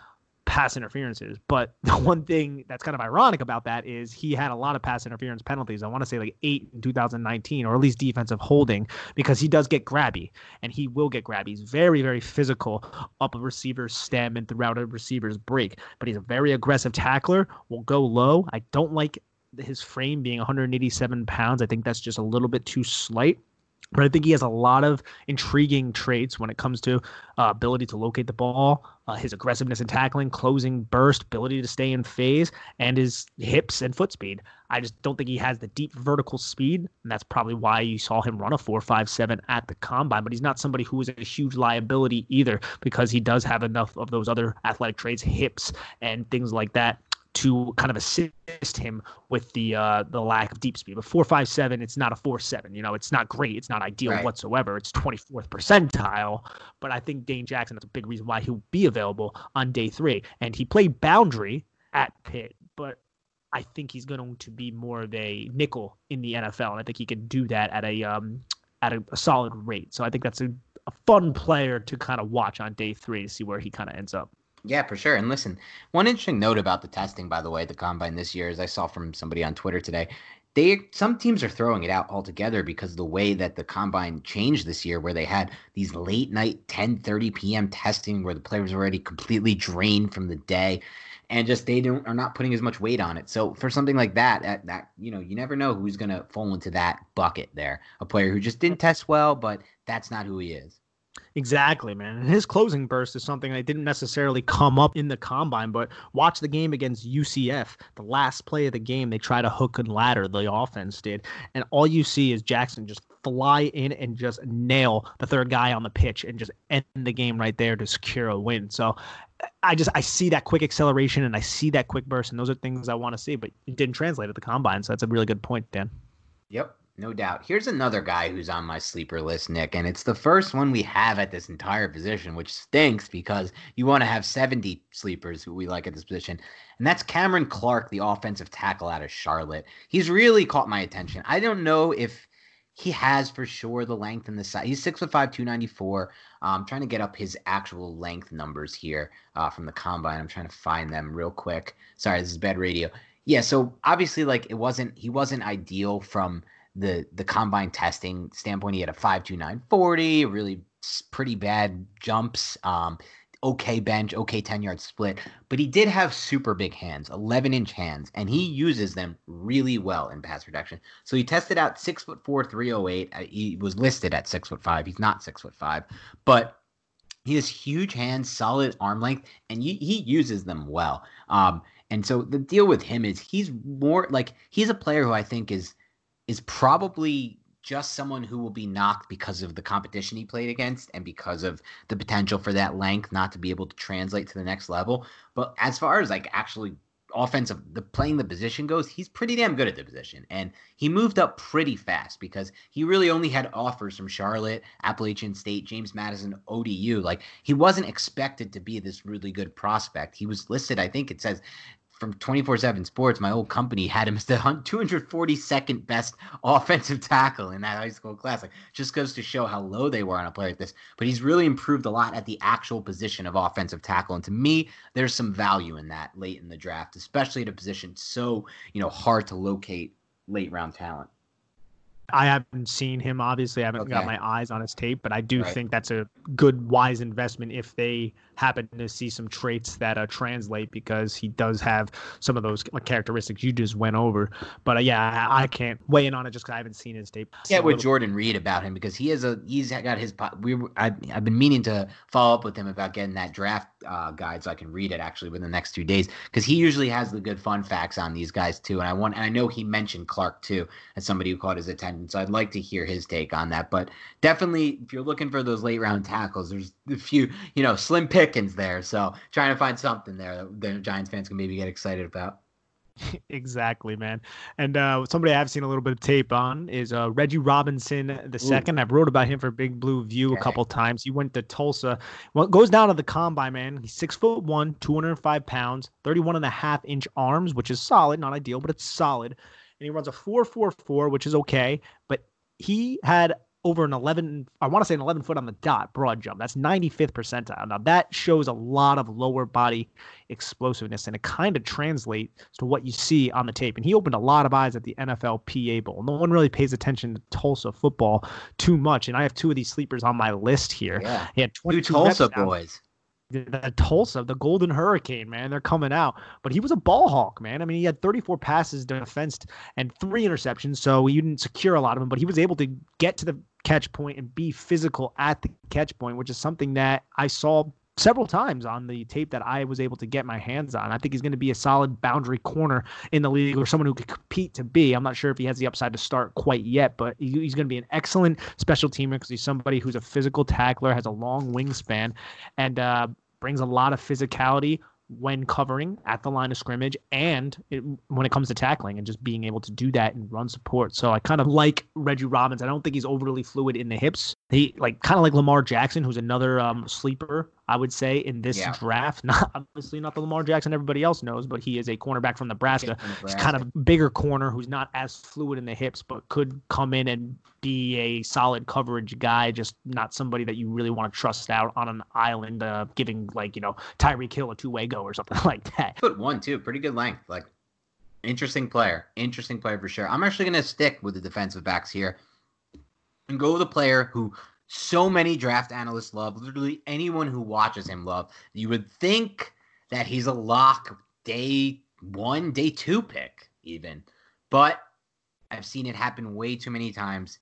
pass interferences. But the one thing that's kind of ironic about that is he had a lot of pass interference penalties. I want to say like 8 in 2019, or at least defensive holding, because he does get grabby, and he will get grabby. He's very, very physical up a receiver's stem and throughout a receiver's break, but he's a very aggressive tackler, will go low. I don't like his frame being 187 pounds. I think that's just a little bit too slight. But I think he has a lot of intriguing traits when it comes to ability to locate the ball, his aggressiveness in tackling, closing burst, ability to stay in phase, and his hips and foot speed. I just don't think he has the deep vertical speed, and that's probably why you saw him run a 4.57 at the combine. But he's not somebody who is a huge liability either, because he does have enough of those other athletic traits, hips and things like that, to kind of assist him with the lack of deep speed. But 4.57, it's not a 4.7. You know, it's not great. It's not ideal whatsoever. It's 24th percentile. But I think Dane Jackson, that's a big reason why he'll be available on day three. And he played boundary at Pitt, but I think he's going to be more of a nickel in the NFL. And I think he can do that at a solid rate. So I think that's a fun player to kind of watch on day three to see where he kind of ends up. Yeah, for sure. And listen, one interesting note about the testing, by the way, at the combine this year, as I saw from somebody on Twitter today, some teams are throwing it out altogether because of the way that the combine changed this year, where they had these late night 10:30 p.m. testing where the players were already completely drained from the day, and just are not putting as much weight on it. So for something like that, you know, you never know who's going to fall into that bucket there, a player who just didn't test well, but that's not who he is. Exactly, man. And his closing burst is something that didn't necessarily come up in the combine, but watch the game against UCF. The last play of the game, they try to hook and ladder, the offense did. And all you see is Jackson just fly in and just nail the third guy on the pitch and just end the game right there to secure a win. So I see that quick acceleration and I see that quick burst, and those are things I want to see, but it didn't translate at the combine. So that's a really good point, Dan. Yep. No doubt. Here's another guy who's on my sleeper list, Nick, and it's the first one we have at this entire position, which stinks because you want to have 70 sleepers who we like at this position, and that's Cameron Clark, the offensive tackle out of Charlotte. He's really caught my attention. I don't know if he has for sure the length and the size. He's 6'5", 294. I'm trying to get up his actual length numbers here from the combine. I'm trying to find them real quick. Sorry, this is bad radio. Yeah, so obviously, like, he wasn't ideal from the combine testing standpoint. He had a 5.29 40, really pretty bad jumps, okay bench, okay 10-yard split, but he did have super big hands, 11-inch hands, and he uses them really well in pass protection. So he tested out 6'4", 308. He was listed at 6'5". He's not 6'5", but He has huge hands, solid arm length, and he uses them well. And so the deal with him is he's more like he's a player who I think is probably just someone who will be knocked because of the competition he played against and because of the potential for that length not to be able to translate to the next level. But as far as like actually offensive, the playing the position goes, he's pretty damn good at the position. And he moved up pretty fast because he really only had offers from Charlotte, Appalachian State, James Madison, ODU. Like he wasn't expected to be this really good prospect. He was listed, I think it says, from 24/7 Sports, my old company had him as the 242nd best offensive tackle in that high school class. Like, just goes to show how low they were on a player like this. But he's really improved a lot at the actual position of offensive tackle. And to me, there's some value in that late in the draft, especially at a position so, you know, hard to locate late round talent. I haven't seen him, obviously. I haven't got my eyes on his tape, but I do think that's a good, wise investment if they happen to see some traits that translate, because he does have some of those characteristics you just went over. But, yeah, I can't weigh in on it just because I haven't seen his tape. Yeah, with Jordan Reed about him, because he's got his – I've been meaning to follow up with him about getting that draft guide so I can read it actually within the next 2 days, because he usually has the good fun facts on these guys too. And I know he mentioned Clark too as somebody who caught his attention. So I'd like to hear his take on that. But definitely, if you're looking for those late round tackles, there's a few, you know, slim pickings there. So trying to find something there that Giants fans can maybe get excited about. Exactly, man. And somebody I've seen a little bit of tape on is Reggie Robinson the second. I've wrote about him for Big Blue View a couple times. He went to Tulsa. Well, goes down to the combine, man. He's 6'1", 205 pounds, 31.5-inch arms, which is solid. Not ideal, but it's solid. And he runs a 4.44, which is okay. But he had over an 11 foot on the dot broad jump. That's 95th percentile. Now that shows a lot of lower body explosiveness, and it kind of translates to what you see on the tape. And he opened a lot of eyes at the NFLPA Bowl. No one really pays attention to Tulsa football too much. And I have two of these sleepers on my list here. Yeah. He had 22 Tulsa boys. The Tulsa, the Golden Hurricane, man, they're coming out. But he was a ball hawk, man. I mean, he had 34 passes defensed and 3 interceptions, so he didn't secure a lot of them. But he was able to get to the catch point and be physical at the catch point, which is something that I saw several times on the tape that I was able to get my hands on. I think he's going to be a solid boundary corner in the league, or someone who could compete to be. I'm not sure if he has the upside to start quite yet, but he's going to be an excellent special teamer because he's somebody who's a physical tackler, has a long wingspan, and brings a lot of physicality when covering at the line of scrimmage and when it comes to tackling and just being able to do that and run support. So I kind of like Reggie Robbins. I don't think he's overly fluid in the hips. He kind of like Lamar Jackson, who's another sleeper, I would say, in this draft. Not obviously not the Lamar Jackson everybody else knows, but he is a cornerback from Nebraska. He's kind of a bigger corner who's not as fluid in the hips, but could come in and be a solid coverage guy, just not somebody that you really want to trust out on an island, giving Tyreek Hill a two-way go or something like that. But one too, pretty good length. Like interesting player for sure. I'm actually gonna stick with the defensive backs here and go with a player who so many draft analysts love. Literally anyone who watches him love. You would think that he's a lock day 1, day 2 pick even, but I've seen it happen way too many times.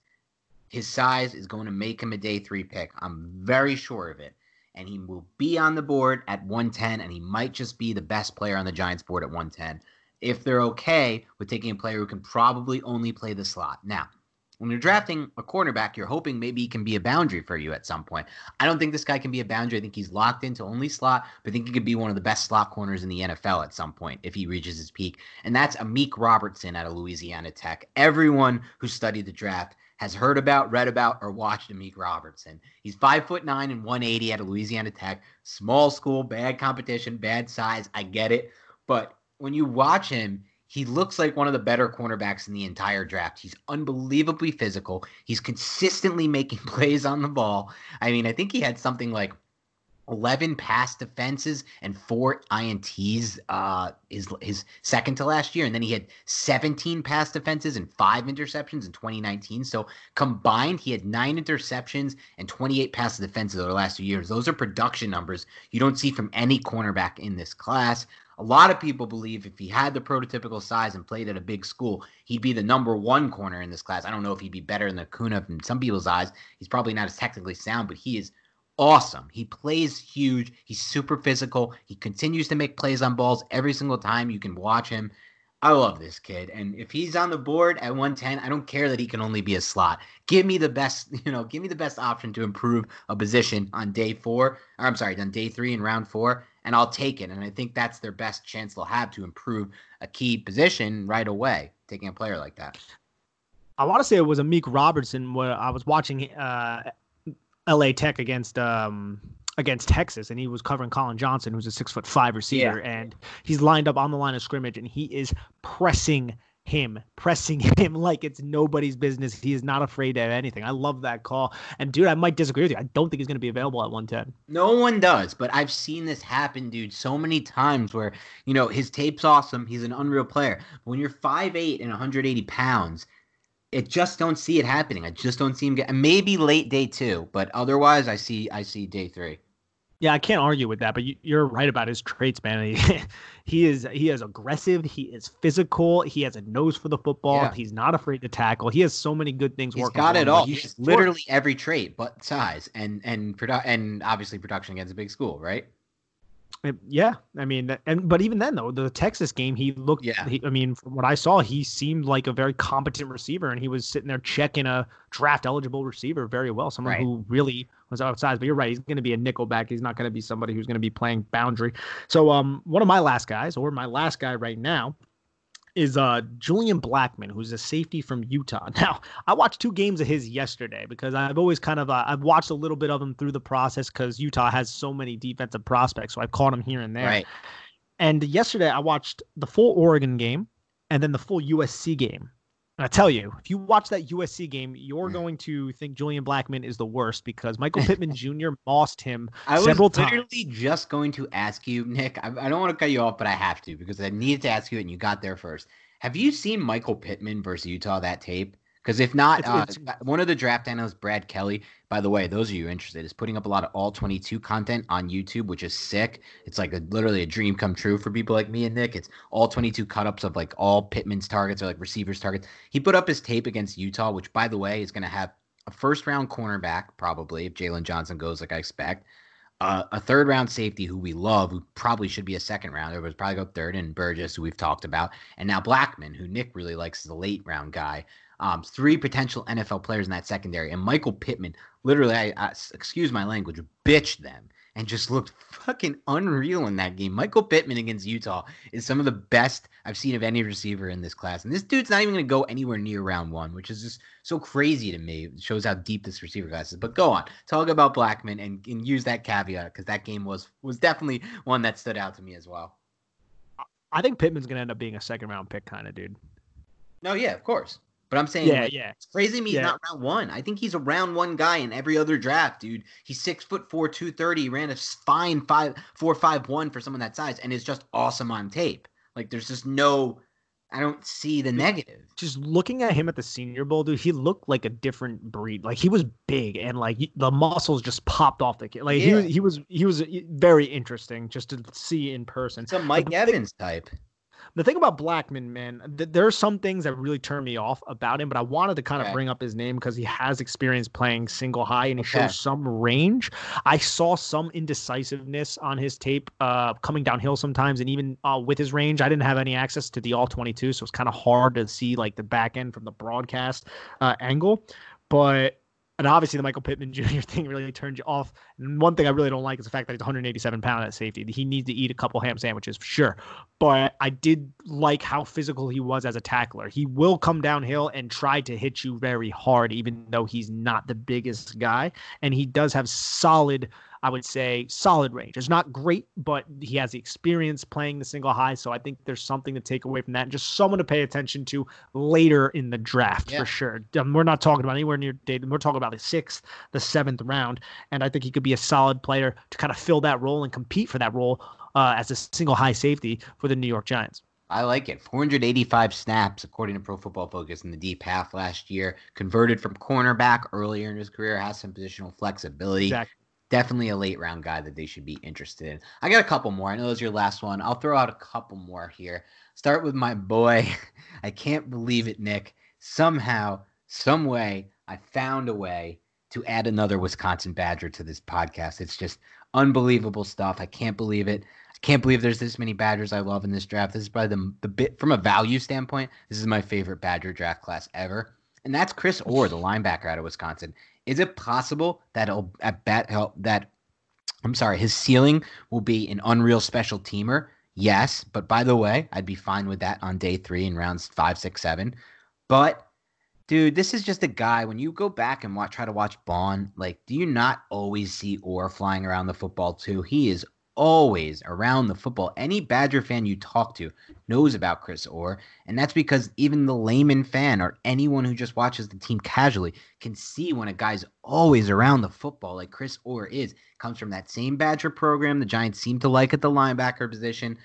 His size is going to make him a day 3 pick. I'm very sure of it. And he will be on the board at 110, and he might just be the best player on the Giants board at 110 if they're okay with taking a player who can probably only play the slot. Now, when you're drafting a cornerback, you're hoping maybe he can be a boundary for you at some point. I don't think this guy can be a boundary. I think he's locked into only slot, but I think he could be one of the best slot corners in the NFL at some point if he reaches his peak. And that's Amik Robertson out of Louisiana Tech. Everyone who studied the draft has heard about, read about, or watched Amik Robertson. He's 5'9" and 180 out of Louisiana Tech. Small school, bad competition, bad size. I get it. But when you watch him, he looks like one of the better cornerbacks in the entire draft. He's unbelievably physical. He's consistently making plays on the ball. I mean, I think he had something like 11 pass defenses and 4 INTs his second to last year. And then he had 17 pass defenses and 5 interceptions in 2019. So combined, he had 9 interceptions and 28 pass defenses over the last 2 years. Those are production numbers you don't see from any cornerback in this class. A lot of people believe if he had the prototypical size and played at a big school, he'd be the number 1 corner in this class. I don't know if he'd be better than Acuna in some people's eyes. He's probably not as technically sound, but he is awesome. He plays huge. He's super physical. He continues to make plays on balls every single time you can watch him. I love this kid. And if he's on the board at 110, I don't care that he can only be a slot. Give me the best, give me the best option to improve a position on day three in round four, and I'll take it. And I think that's their best chance they'll have to improve a key position right away, taking a player like that. I want to say it was Amik Robertson where I was watching LA Tech against Texas, and he was covering Colin Johnson, who's a 6'5" receiver, and he's lined up on the line of scrimmage, and he is pressing him like it's nobody's business. He is not afraid of anything. I love that call. And dude, I might disagree with you. I don't think he's going to be available at 110. No one does, but I've seen this happen, dude, so many times where, his tape's awesome. He's an unreal player. But when you're 5'8" and 180 pounds, it just don't see it happening. I just don't see him get. Maybe late day two, but otherwise, I see day three. Yeah, I can't argue with that. But you're right about his traits, man. He is aggressive. He is physical. He has a nose for the football. Yeah. He's not afraid to tackle. He has so many good things. He's got it all. He's literally every trait, but size and obviously production against a big school, right? Yeah, I mean, but even then, though, the Texas game, he looked. Yeah. From what I saw, he seemed like a very competent receiver, and he was sitting there checking a draft-eligible receiver very well, someone who really was outsized. But you're right; he's going to be a nickelback. He's not going to be somebody who's going to be playing boundary. So, one of my last guys, or my last guy right now, is Julian Blackmon, who's a safety from Utah. Now, I watched two games of his yesterday because I've always kind of I've watched a little bit of him through the process because Utah has so many defensive prospects, so I've caught him here and there. Right. And yesterday, I watched the full Oregon game and then the full USC game. And I tell you, if you watch that USC game, you're going to think Julian Blackmon is the worst because Michael Pittman Jr. mossed him several times. I was literally just going to ask you, Nick. I don't want to cut you off, but I have to because I needed to ask you, and you got there first. Have you seen Michael Pittman versus Utah, that tape? Because if not, it's one of the draft analysts, Brad Kelly, by the way, those of you interested, is putting up a lot of all 22 content on YouTube, which is sick. It's like literally a dream come true for people like me and Nick. It's all 22 cut-ups of like all Pittman's targets or like receivers' targets. He put up his tape against Utah, which, by the way, is going to have a first-round cornerback probably if Jalen Johnson goes like I expect, a third-round safety who we love, who probably should be a second-rounder, but probably go third, and Burgess, who we've talked about, and now Blackmon, who Nick really likes, is a late-round guy. Three potential NFL players in that secondary, and Michael Pittman literally, I excuse my language, bitched them and just looked fucking unreal in that game. Michael Pittman against Utah is some of the best I've seen of any receiver in this class, and this dude's not even going to go anywhere near round one, which is just so crazy to me. It shows how deep this receiver class is. But go on, talk about Blackmon and use that caveat because that game was definitely one that stood out to me as well. I think Pittman's going to end up being a second-round pick kind of dude. No, yeah, of course. But I'm saying, it's crazy to me he's not round one. I think he's a round one guy in every other draft, dude. He's 6'4", 230. He ran a fine 4.51 for someone that size, and is just awesome on tape. Like, there's just no – I don't see the negative. Just looking at him at the Senior Bowl, dude, he looked like a different breed. Like, he was big, and, like, the muscles just popped off the kid. Like, he was very interesting just to see in person. Some Mike Evans type. The thing about Blackmon, man, there are some things that really turn me off about him, but I wanted to kind of bring up his name because he has experience playing single high and he shows some range. I saw some indecisiveness on his tape coming downhill sometimes, and even with his range, I didn't have any access to the all-22, so it's kind of hard to see like the back end from the broadcast angle. But and obviously the Michael Pittman Jr. thing really turned you off. And one thing I really don't like is the fact that he's 187 pounds at safety. He needs to eat a couple ham sandwiches for sure. But I did like how physical he was as a tackler. He will come downhill and try to hit you very hard, even though he's not the biggest guy. And he does have solid range. It's not great, but he has the experience playing the single high. So I think there's something to take away from that. And just someone to pay attention to later in the draft for sure. We're not talking about anywhere near David. We're talking about the 6th, the 7th round. And I think he could be a solid player to kind of fill that role and compete for that role as a single high safety for the New York Giants. I like it. 485 snaps, according to Pro Football Focus, in the deep half last year. Converted from cornerback earlier in his career. Has some positional flexibility. Exactly. Definitely a late-round guy that they should be interested in. I got a couple more. I know those are your last one. I'll throw out a couple more here. Start with my boy. I can't believe it, Nick. Somehow, some way, I found a way to add another Wisconsin Badger to this podcast. It's just unbelievable stuff. I can't believe it. I can't believe there's this many Badgers I love in this draft. This is probably the bit from a value standpoint. This is my favorite Badger draft class ever. And that's Chris Orr, the linebacker out of Wisconsin. Is it possible that his ceiling will be an unreal special teamer? Yes, but by the way, I'd be fine with that on day three in rounds 5, 6, 7. But, dude, this is just a guy, when you go back and try to watch Bond, like, do you not always see Orr flying around the football too? He is always around the football. Any Badger fan you talk to knows about Chris Orr, and that's because even the layman fan or anyone who just watches the team casually can see when a guy's always around the football like Chris Orr is. Comes from that same Badger program the Giants seem to like at the linebacker position,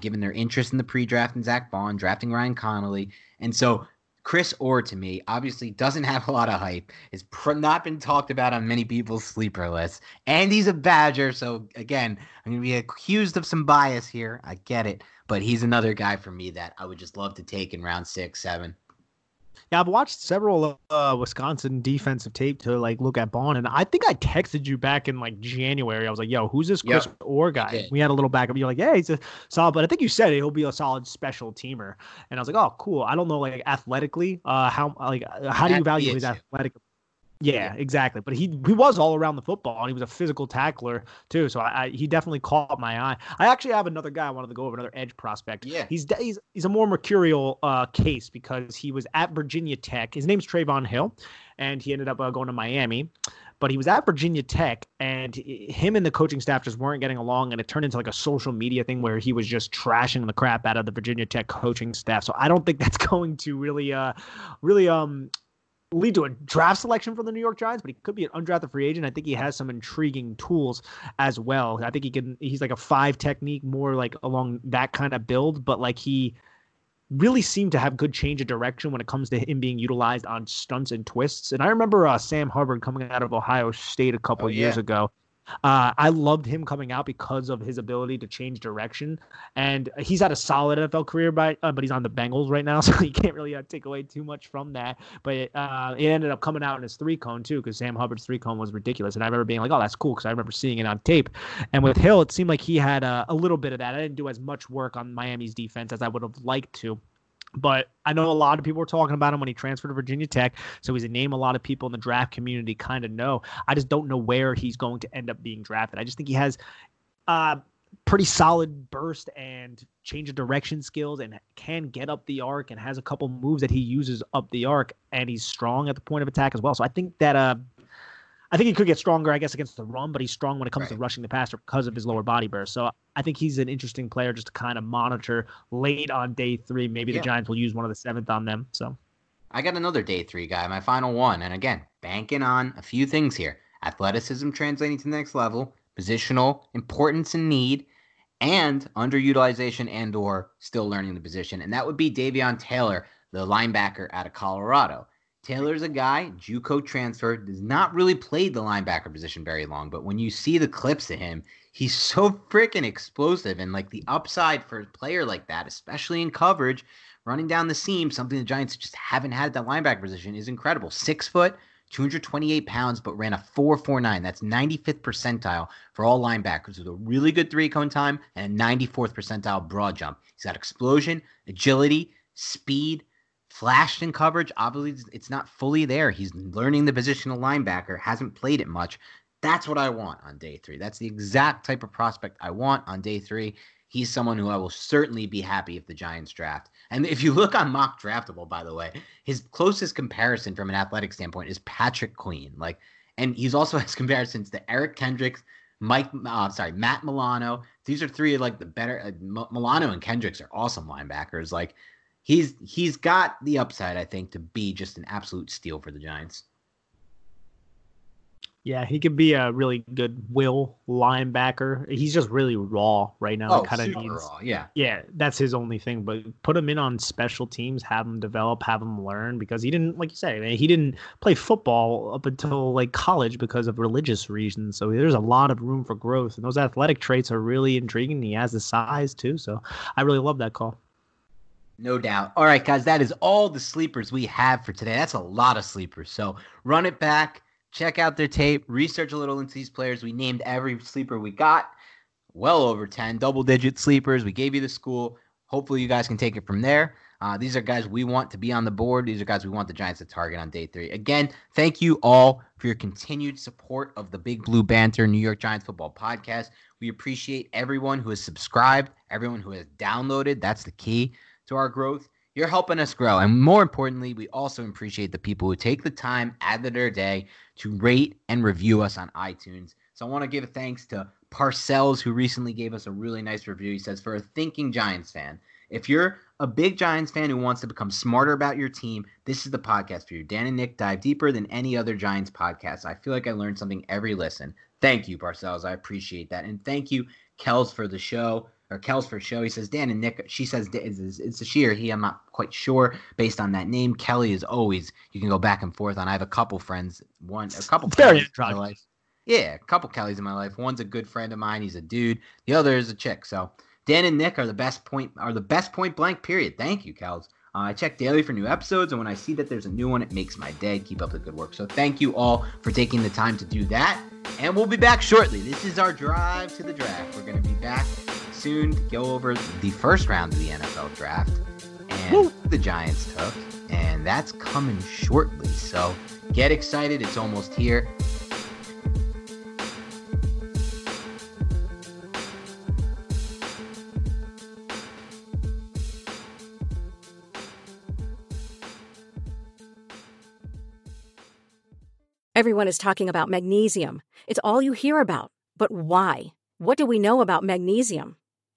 given their interest in the pre-draft and Zach Bond, drafting Ryan Connolly. And so Chris Orr, to me, obviously doesn't have a lot of hype, has not been talked about on many people's sleeper lists, and he's a Badger, so again, I'm going to be accused of some bias here. I get it, but he's another guy for me that I would just love to take in round 6, 7. Yeah, I've watched several Wisconsin defensive tape to like look at Bond, and I think I texted you back in like January. I was like, "Yo, who's this Chris Orr guy?" We had a little backup. You're like, "Yeah, he's a solid," but I think you said he'll be a solid special teamer. And I was like, "Oh, cool." I don't know, like athletically, how do you value his athletic? Yeah, exactly. But he was all around the football, and he was a physical tackler too. So he definitely caught my eye. I actually have another guy I wanted to go over, another edge prospect. Yeah, he's a more mercurial case because he was at Virginia Tech. His name's Trayvon Hill, and he ended up going to Miami. But he was at Virginia Tech, and him and the coaching staff just weren't getting along, and it turned into like a social media thing where he was just trashing the crap out of the Virginia Tech coaching staff. So I don't think that's going to really lead to a draft selection for the New York Giants, but he could be an undrafted free agent. I think he has some intriguing tools as well. I think he's like a 5 technique, more like along that kind of build, but like he really seemed to have good change of direction when it comes to him being utilized on stunts and twists. And I remember Sam Hubbard coming out of Ohio State a couple years ago. I loved him coming out because of his ability to change direction, and he's had a solid NFL career, but he's on the Bengals right now, so you can't really take away too much from that. But it ended up coming out in his 3-cone too, because Sam Hubbard's 3-cone was ridiculous, and I remember being like, "Oh, that's cool," because I remember seeing it on tape. And with Hill, it seemed like he had a little bit of that. I didn't do as much work on Miami's defense as I would have liked to. But I know a lot of people were talking about him when he transferred to Virginia Tech, so he's a name a lot of people in the draft community kind of know. I just don't know where he's going to end up being drafted. I just think he has pretty solid burst and change of direction skills and can get up the arc and has a couple moves that he uses up the arc, and he's strong at the point of attack as well. So I think that I think he could get stronger, I guess, against the run, but he's strong when it comes to rushing the passer because of his lower body burst. So I think he's an interesting player just to kind of monitor late on day three. Maybe the Giants will use one of the 7th on them. So I got another day three guy, my final one. And again, banking on a few things here. Athleticism translating to the next level, positional importance and need, and underutilization and or still learning the position. And that would be Davion Taylor, the linebacker out of Colorado. Taylor's a guy, JUCO transfer, does not really play the linebacker position very long, but when you see the clips of him, he's so freaking explosive, and like the upside for a player like that, especially in coverage, running down the seam, something the Giants just haven't had at that linebacker position, is incredible. 6 foot, 228 pounds, but ran a 4.49. That's 95th percentile for all linebackers with a really good 3-cone time and a 94th percentile broad jump. He's got explosion, agility, speed, flashed in coverage. Obviously, it's not fully there. He's learning the positional linebacker, hasn't played it much. That's what I want on day three. That's the exact type of prospect I want on day three. He's someone who I will certainly be happy if the Giants draft. And if you look on Mock Draftable, by the way, his closest comparison from an athletic standpoint is Patrick Queen. Like, and he's also has comparisons to Eric Kendricks, Matt Milano. These are three like the better. Milano and Kendricks are awesome linebackers. Like, He's got the upside, I think, to be just an absolute steal for the Giants. Yeah, he could be a really good will linebacker. He's just really raw right now. Oh, super raw, yeah. Yeah, that's his only thing. But put him in on special teams, have him develop, have him learn, because he didn't, like you said, he didn't play football up until like college because of religious reasons. So there's a lot of room for growth, and those athletic traits are really intriguing. He has the size too, so I really love that call. No doubt. All right, guys, that is all the sleepers we have for today. That's a lot of sleepers. So run it back. check out their tape, research a little into these players. We named every sleeper we got, well over 10 double-digit sleepers. We gave you the school. Hopefully you guys can take it from there. These are guys we want to be on the board. These are guys we want the Giants to target on day three. Again, thank you all for your continued support of the Big Blue Banter New York Giants Football Podcast. We appreciate everyone who has subscribed, everyone who has downloaded. That's the key to our growth. You're helping us grow. And more importantly, we also appreciate the people who take the time out of their day to rate and review us on iTunes. So I want to give a thanks to Parcells, who recently gave us a really nice review. He says, for a thinking Giants fan, if you're a big Giants fan who wants to become smarter about your team, this is the podcast for you. Dan and Nick dive deeper than any other Giants podcast. I feel like I learned something every listen. Thank you, Parcells. I appreciate that. And thank you, Kells, for the show. Or Kells for show. He says, Dan and Nick, she says, it's a she or he, I'm not quite sure, based on that name. Kelly is always, you can go back and forth on. I have a couple friends, Kellys in my life. Yeah, a couple Kellys in my life. One's a good friend of mine. He's a dude. The other is a chick. So Dan and Nick are the best point blank, period. Thank you, Kells. I check daily for new episodes, and when I see that there's a new one, it makes my day. Keep up the good work. So thank you all for taking the time to do that, and we'll be back shortly. This is our drive to the draft. We're going to be back soon to go over the first round of the NFL Draft and the Giants took, and that's coming shortly. So get excited. It's almost here. Everyone is talking about magnesium. It's all you hear about. But why? What do we know about magnesium?